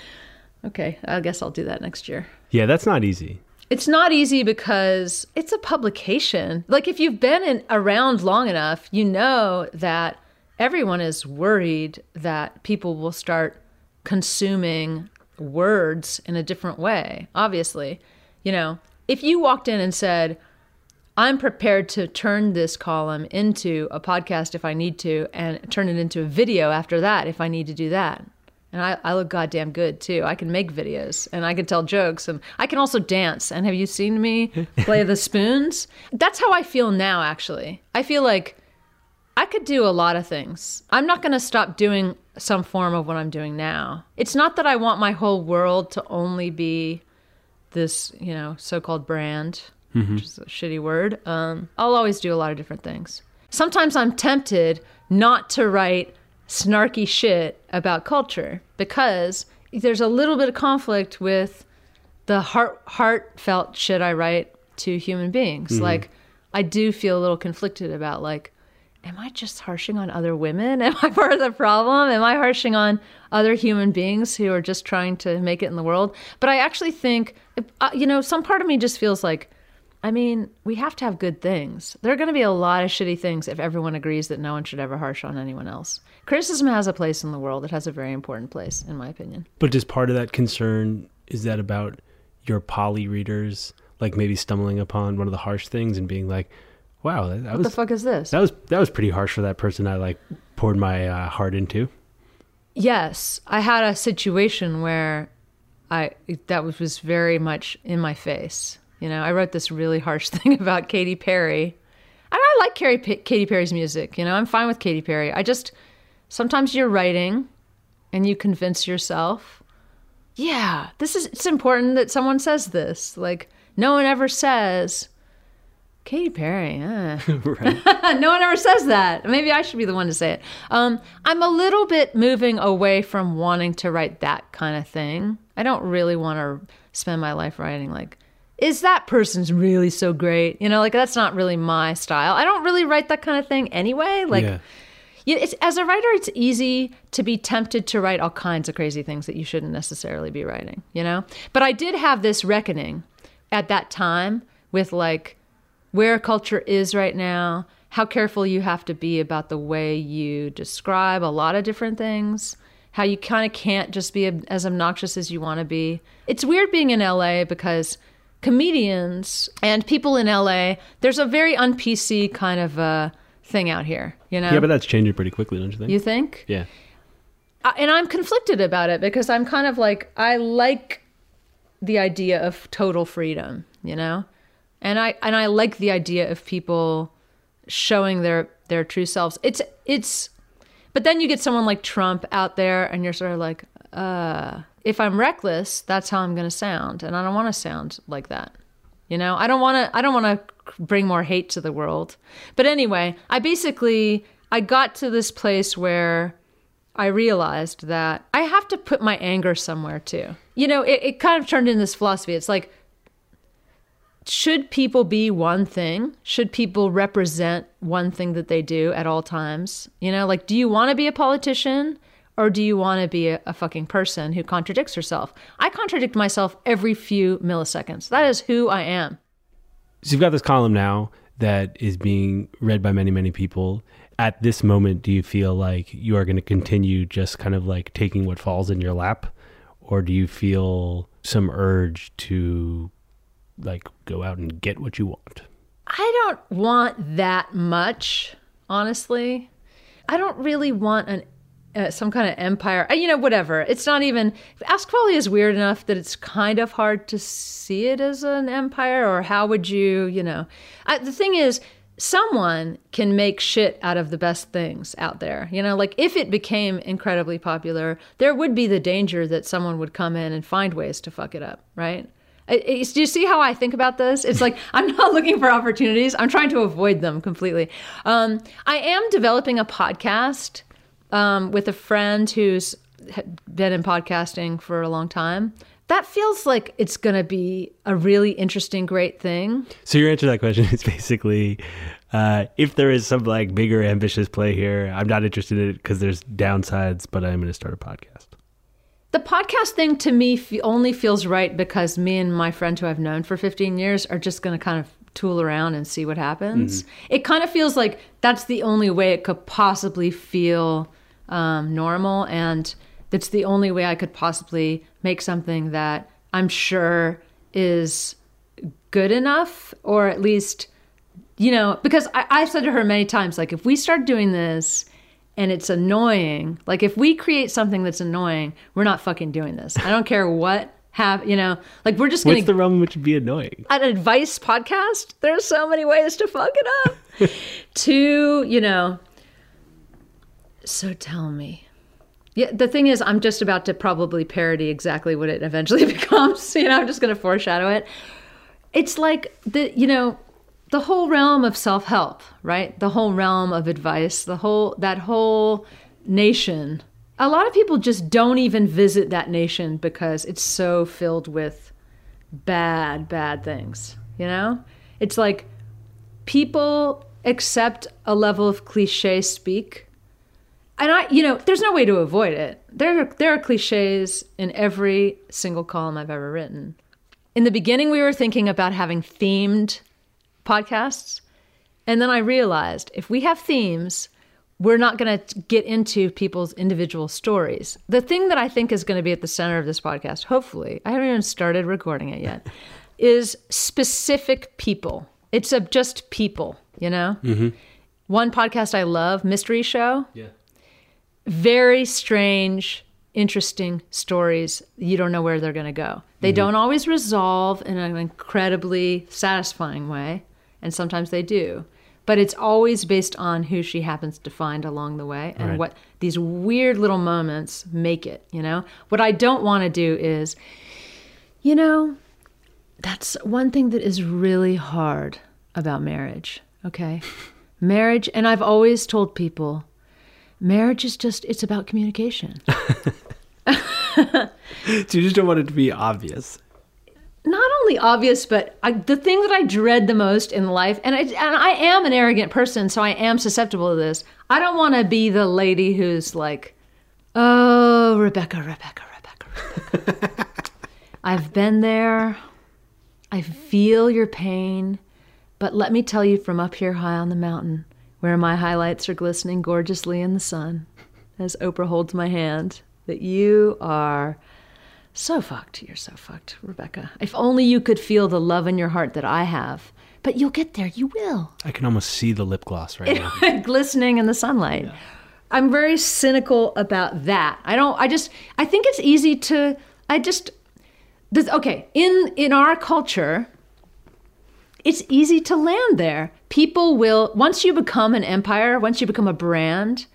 okay, I guess I'll do that next year. Yeah, that's not easy. It's not easy because it's a publication. Like if you've been around long enough, you know that everyone is worried that people will start consuming words in a different way, obviously. You know, if you walked in and said, I'm prepared to turn this column into a podcast if I need to, and turn it into a video after that if I need to do that. And I look goddamn good, too. I can make videos, and I can tell jokes, and I can also dance. And have you seen me play the spoons? That's how I feel now, actually. I feel like I could do a lot of things. I'm not going to stop doing some form of what I'm doing now. It's not that I want my whole world to only be this, you know, so-called brand, mm-hmm. which is a shitty word. I'll always do a lot of different things. Sometimes I'm tempted not to write snarky shit about culture because there's a little bit of conflict with the heartfelt shit I write to human beings. Mm-hmm. Like, I do feel a little conflicted about, like, am I just harshing on other women? Am I part of the problem? Am I harshing on other human beings who are just trying to make it in the world? But I actually think, you know, some part of me just feels like, I mean, we have to have good things. There are going to be a lot of shitty things if everyone agrees that no one should ever harsh on anyone else. Criticism has a place in the world. It has a very important place, in my opinion. But just part of that concern is that about your poly readers, like maybe stumbling upon one of the harsh things and being like, wow, what the fuck is this? That was pretty harsh for that person I like poured my heart into. Yes, I had a situation where that was very much in my face. You know, I wrote this really harsh thing about Katy Perry, and I like Katy Perry's music. You know, I'm fine with Katy Perry. I just sometimes you're writing, and you convince yourself, yeah, it's important that someone says this. Like no one ever says. Katy Perry, right. No one ever says that. Maybe I should be the one to say it. I'm a little bit moving away from wanting to write that kind of thing. I don't really want to spend my life writing like, is that person's really so great? You know, like that's not really my style. I don't really write that kind of thing anyway. Like, yeah, it's, as a writer, it's easy to be tempted to write all kinds of crazy things that you shouldn't necessarily be writing, you know? But I did have this reckoning at that time with like, where culture is right now, how careful you have to be about the way you describe a lot of different things, how you kind of can't just be as obnoxious as you want to be. It's weird being in LA because comedians and people in LA, there's a very un-PC kind of thing out here, you know? Yeah, but that's changing pretty quickly, don't you think? You think? Yeah. And I'm conflicted about it because I'm kind of like, I like the idea of total freedom, you know? And I like the idea of people showing their true selves. But then you get someone like Trump out there and you're sort of like, if I'm reckless, that's how I'm going to sound. And I don't want to sound like that. You know, I don't want to bring more hate to the world. But anyway, I got to this place where I realized that I have to put my anger somewhere too. You know, it kind of turned into this philosophy. It's like, should people be one thing? Should people represent one thing that they do at all times? You know, like, do you want to be a politician or do you want to be a fucking person who contradicts herself? I contradict myself every few milliseconds. That is who I am. So you've got this column now that is being read by many, many people. At this moment, do you feel like you are going to continue just kind of like taking what falls in your lap? Or do you feel some urge to like go out and get what you want? I don't want that much, honestly. I don't really want some kind of empire. You know, whatever. It's not even... Ask Polly is weird enough that it's kind of hard to see it as an empire, or how would you know... the thing is, someone can make shit out of the best things out there. You know, like if it became incredibly popular, there would be the danger that someone would come in and find ways to fuck it up, right? Do you see how I think about this? It's like, I'm not looking for opportunities. I'm trying to avoid them completely. I am developing a podcast with a friend who's been in podcasting for a long time. That feels like it's going to be a really interesting, great thing. So your answer to that question is basically, if there is some like bigger, ambitious play here, I'm not interested in it because there's downsides, but I'm going to start a podcast. The podcast thing to me only feels right because me and my friend who I've known for 15 years are just going to kind of tool around and see what happens. Mm-hmm. It kind of feels like that's the only way it could possibly feel normal. And That's the only way I could possibly make something that I'm sure is good enough, or at least, you know, because I've said to her many times, like, if we start doing this and it's annoying, like if we create something that's annoying, we're not fucking doing this. I don't care what have, you know, like we're just going to... What's the wrong with being annoying? An advice podcast, there's so many ways to fuck it up. To, you know, so tell me. Yeah, the thing is, I'm just about to probably parody exactly what it eventually becomes. You know, I'm just going to foreshadow it. It's like the, you know, the whole realm of self-help, right? The whole realm of advice, the whole, that whole nation. A lot of people just don't even visit that nation because it's so filled with bad things, you know? It's like people accept a level of cliche speak. And I, you know, there's no way to avoid it. There are cliches in every single column I've ever written. In the beginning, we were thinking about having themed podcasts. And then I realized if we have themes, we're not going to get into people's individual stories. The thing that I think is going to be at the center of this podcast, hopefully, I haven't even started recording it yet, is specific people. It's just people, you know? Mm-hmm. One podcast I love, Mystery Show. Yeah. Very strange, interesting stories. You don't know where they're going to go. They mm-hmm. don't always resolve in an incredibly satisfying way, and sometimes they do. But it's always based on who she happens to find along the way and right. what these weird little moments make it, you know? What I don't want to do is, you know, that's one thing that is really hard about marriage, okay? Marriage, and I've always told people, marriage is just, it's about communication. So you just don't want it to be obvious. Not only obvious, but the thing that I dread the most in life, and I am an arrogant person, so I am susceptible to this. I don't want to be the lady who's like, oh, Rebecca. I've been there. I feel your pain. But let me tell you from up here high on the mountain, where my highlights are glistening gorgeously in the sun, as Oprah holds my hand, that you are... so fucked. You're so fucked, Rebecca. If only you could feel the love in your heart that I have. But you'll get there. You will. I can almost see the lip gloss right now. Glistening in the sunlight. Yeah. I'm very cynical about that. I think it's easy to, in our culture, it's easy to land there. People will, once you become an empire, once you become a brand,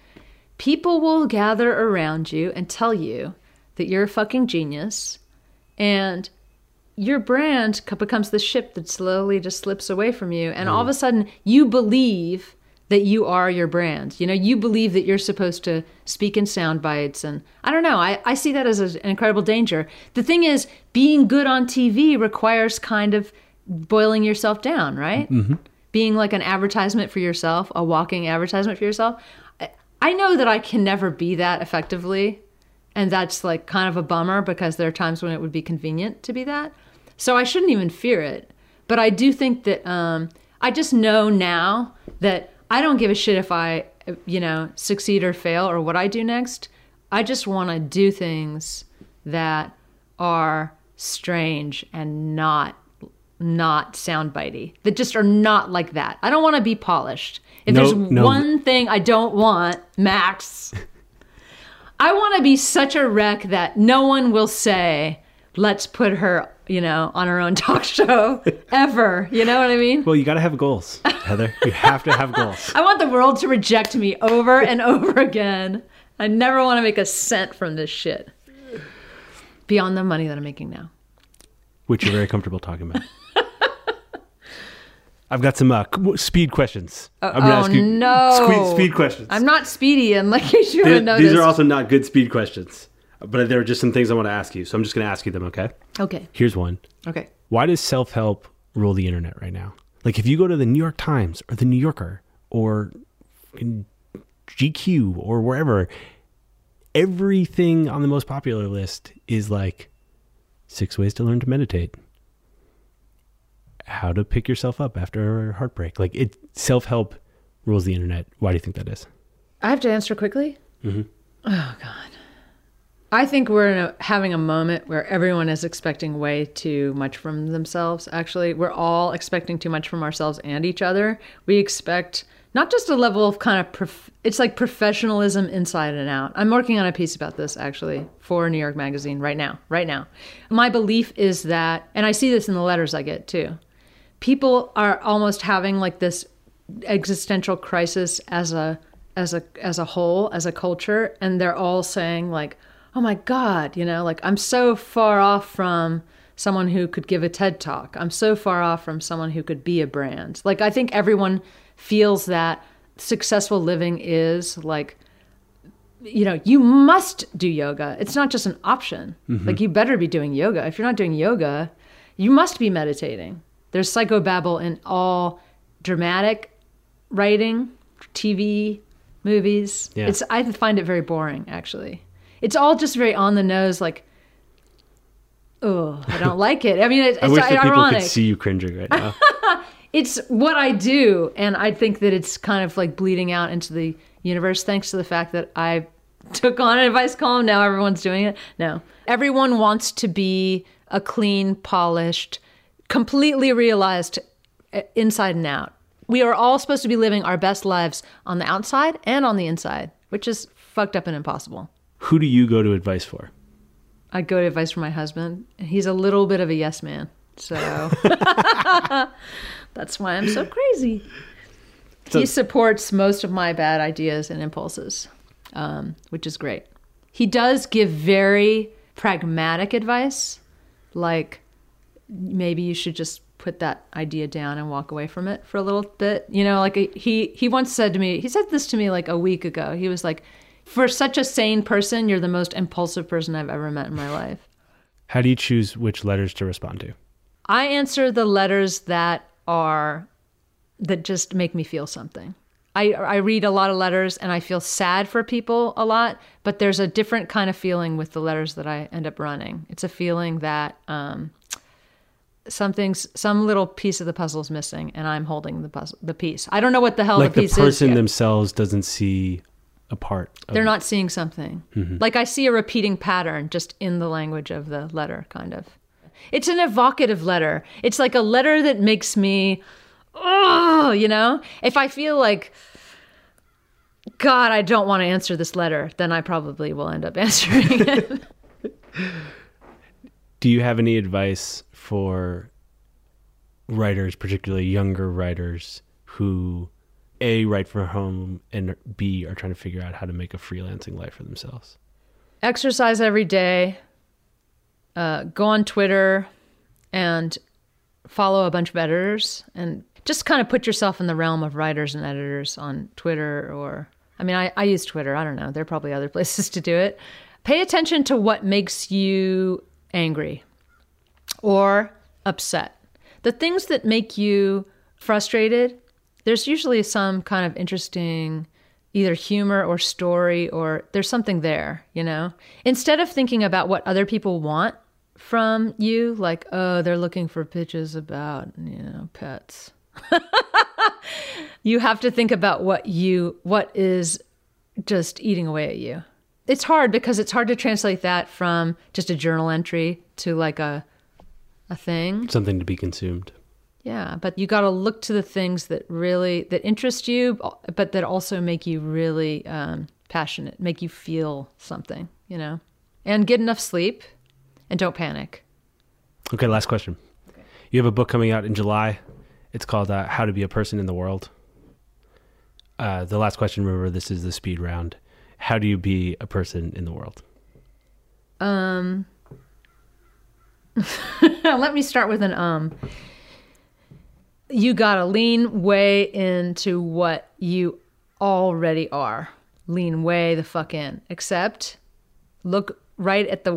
people will gather around you and tell you that you're a fucking genius, and your brand becomes the ship that slowly just slips away from you, and all of a sudden you believe that you are your brand. You know, you believe that you're supposed to speak in sound bites, and I don't know, I see that as an incredible danger. The thing is, being good on TV requires kind of boiling yourself down, right? Mm-hmm. Being like an advertisement for yourself, a walking advertisement for yourself. I know that I can never be that effectively, and that's like kind of a bummer because there are times when it would be convenient to be that. So I shouldn't even fear it. But I do think that I just know now that I don't give a shit if I, you know, succeed or fail or what I do next. I just want to do things that are strange and not soundbitey, that just are not like that. I don't want to be polished. If there's one thing I don't want, Max... I want to be such a wreck that no one will say, let's put her, you know, on her own talk show ever. You know what I mean? Well, you got to have goals, Heather. You have to have goals. I want the world to reject me over and over again. I never want to make a cent from this shit beyond the money that I'm making now. Which you're very comfortable talking about. I've got some speed questions. I'm gonna ask you speed questions. I'm not speedy, and like you should have noticed. These are also not good speed questions, but there are just some things I want to ask you, so I'm just going to ask you them, okay? Okay. Here's one. Okay. Why does self-help rule the internet right now? Like if you go to the New York Times or the New Yorker or GQ or wherever, everything on the most popular list is like 6 ways to learn to meditate. How to pick yourself up after a heartbreak. Like it, self-help rules the internet. Why do you think that is? I have to answer quickly? Mm-hmm. Oh, God. I think we're having a moment where everyone is expecting way too much from themselves. Actually, we're all expecting too much from ourselves and each other. We expect not just a level of kind of, it's like professionalism inside and out. I'm working on a piece about this actually for New York Magazine right now. My belief is that, and I see this in the letters I get too, people are almost having like this existential crisis as a whole, as a culture. And they're all saying like, oh my God, you know, like I'm so far off from someone who could give a TED talk. I'm so far off from someone who could be a brand. Like I think everyone feels that successful living is like, you know, you must do yoga. It's not just an option. Mm-hmm. Like you better be doing yoga. If you're not doing yoga, you must be meditating. There's psychobabble in all dramatic writing, TV, movies. Yeah. I find it very boring actually. It's all just very on the nose, like, oh, I don't like it. I mean, it's ironic. I wish that people could see you cringing right now. It's what I do, and I think that it's kind of like bleeding out into the universe thanks to the fact that I took on an advice column. Now everyone's doing it. No. Everyone wants to be a clean, polished, completely realized inside and out. We are all supposed to be living our best lives on the outside and on the inside, which is fucked up and impossible. Who do you go to advice for? I go to advice for my husband. He's a little bit of a yes man. So that's why I'm so crazy. He supports most of my bad ideas and impulses, which is great. He does give very pragmatic advice, like maybe you should just put that idea down and walk away from it for a little bit. You know, like he once said to me, he said this to me like a week ago. He was like, for such a sane person, you're the most impulsive person I've ever met in my life. How do you choose which letters to respond to? I answer the letters that just make me feel something. I read a lot of letters and I feel sad for people a lot, but there's a different kind of feeling with the letters that I end up running. It's a feeling that some little piece of the puzzle is missing and I'm holding the piece. I don't know what the hell like the piece is. Like the person themselves doesn't see a part. They're not seeing something. Mm-hmm. Like I see a repeating pattern just in the language of the letter, kind of. It's an evocative letter. It's like a letter that makes me, oh, you know? If I feel like, God, I don't want to answer this letter, then I probably will end up answering it. Do you have any advice for writers, particularly younger writers, who A, write from home, and B, are trying to figure out how to make a freelancing life for themselves? Exercise every day. Go on Twitter and follow a bunch of editors. And just kind of put yourself in the realm of writers and editors on Twitter. Or, I mean, I use Twitter. I don't know. There are probably other places to do it. Pay attention to what makes you angry or upset. The things that make you frustrated, there's usually some kind of interesting either humor or story, or there's something there, you know? Instead of thinking about what other people want from you, like, oh, they're looking for pitches about, you know, pets. You have to think about what is just eating away at you. It's hard because it's hard to translate that from just a journal entry to like a thing. Something to be consumed. Yeah, but you got to look to the things that really, that interest you, but that also make you really passionate, make you feel something, you know? And get enough sleep and don't panic. Okay, last question. Okay. You have a book coming out in July. It's called How to Be a Person in the World. The last question, remember, this is the speed round. How do you be a person in the world? Let me start with an You gotta lean way into what you already are. Lean way the fuck in. Except look right at the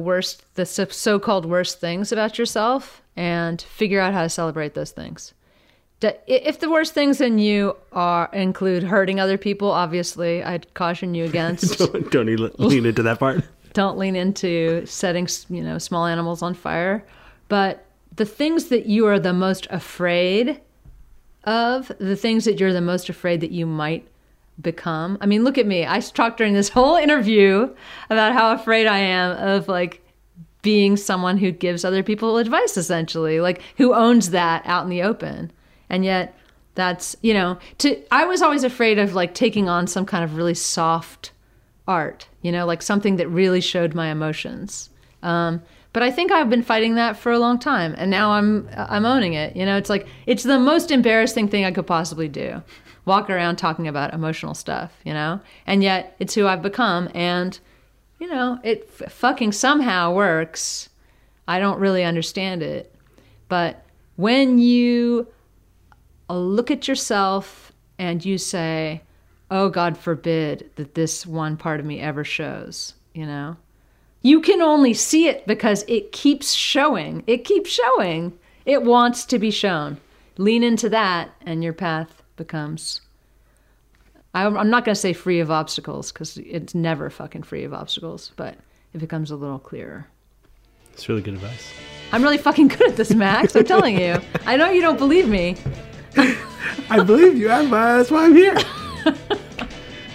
so-called worst things about yourself and figure out how to celebrate those things. If the worst things in you include hurting other people, obviously I'd caution you against. Don't lean into that part. Don't lean into setting, you know, small animals on fire. But the things that you are the most afraid of, the things that you're the most afraid that you might become. I mean, look at me. I talked during this whole interview about how afraid I am of like being someone who gives other people advice, essentially, like who owns that out in the open. And yet that's, you know, I was always afraid of like taking on some kind of really soft art, you know, like something that really showed my emotions. But I think I've been fighting that for a long time, and now I'm owning it. You know, it's like, it's the most embarrassing thing I could possibly do, walk around talking about emotional stuff, you know, and yet it's who I've become. And, you know, it fucking somehow works. I don't really understand it. But when you look at yourself and you say, oh, God forbid that this one part of me ever shows, you know, you can only see it because it keeps showing. It keeps showing. It wants to be shown. Lean into that, and your path becomes, I'm not going to say free of obstacles, because it's never fucking free of obstacles, but it becomes a little clearer. It's really good advice. I'm really fucking good at this, Max. I'm telling you. I know you don't believe me. I believe you. That's why I'm here.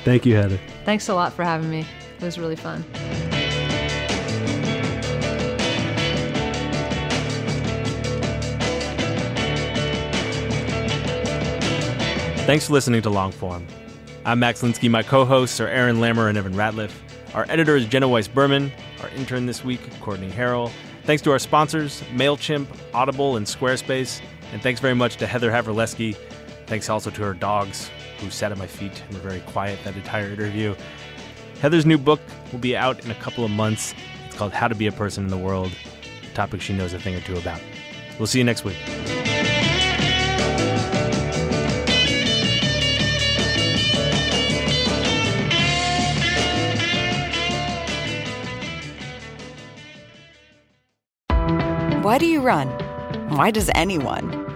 Thank you, Heather. Thanks a lot for having me. It was really fun. Thanks for listening to Longform. I'm Max Linsky. My co-hosts are Aaron Lammer and Evan Ratliff. Our editor is Jenna Weiss-Berman. Our intern this week, Courtney Harrell. Thanks to our sponsors, MailChimp, Audible, and Squarespace. And thanks very much to Heather Havrilesky. Thanks also to her dogs, who sat at my feet and were very quiet that entire interview. Heather's new book will be out in a couple of months. It's called How to Be a Person in the World, a topic she knows a thing or two about. We'll see you next week. Why do you run? Why does anyone?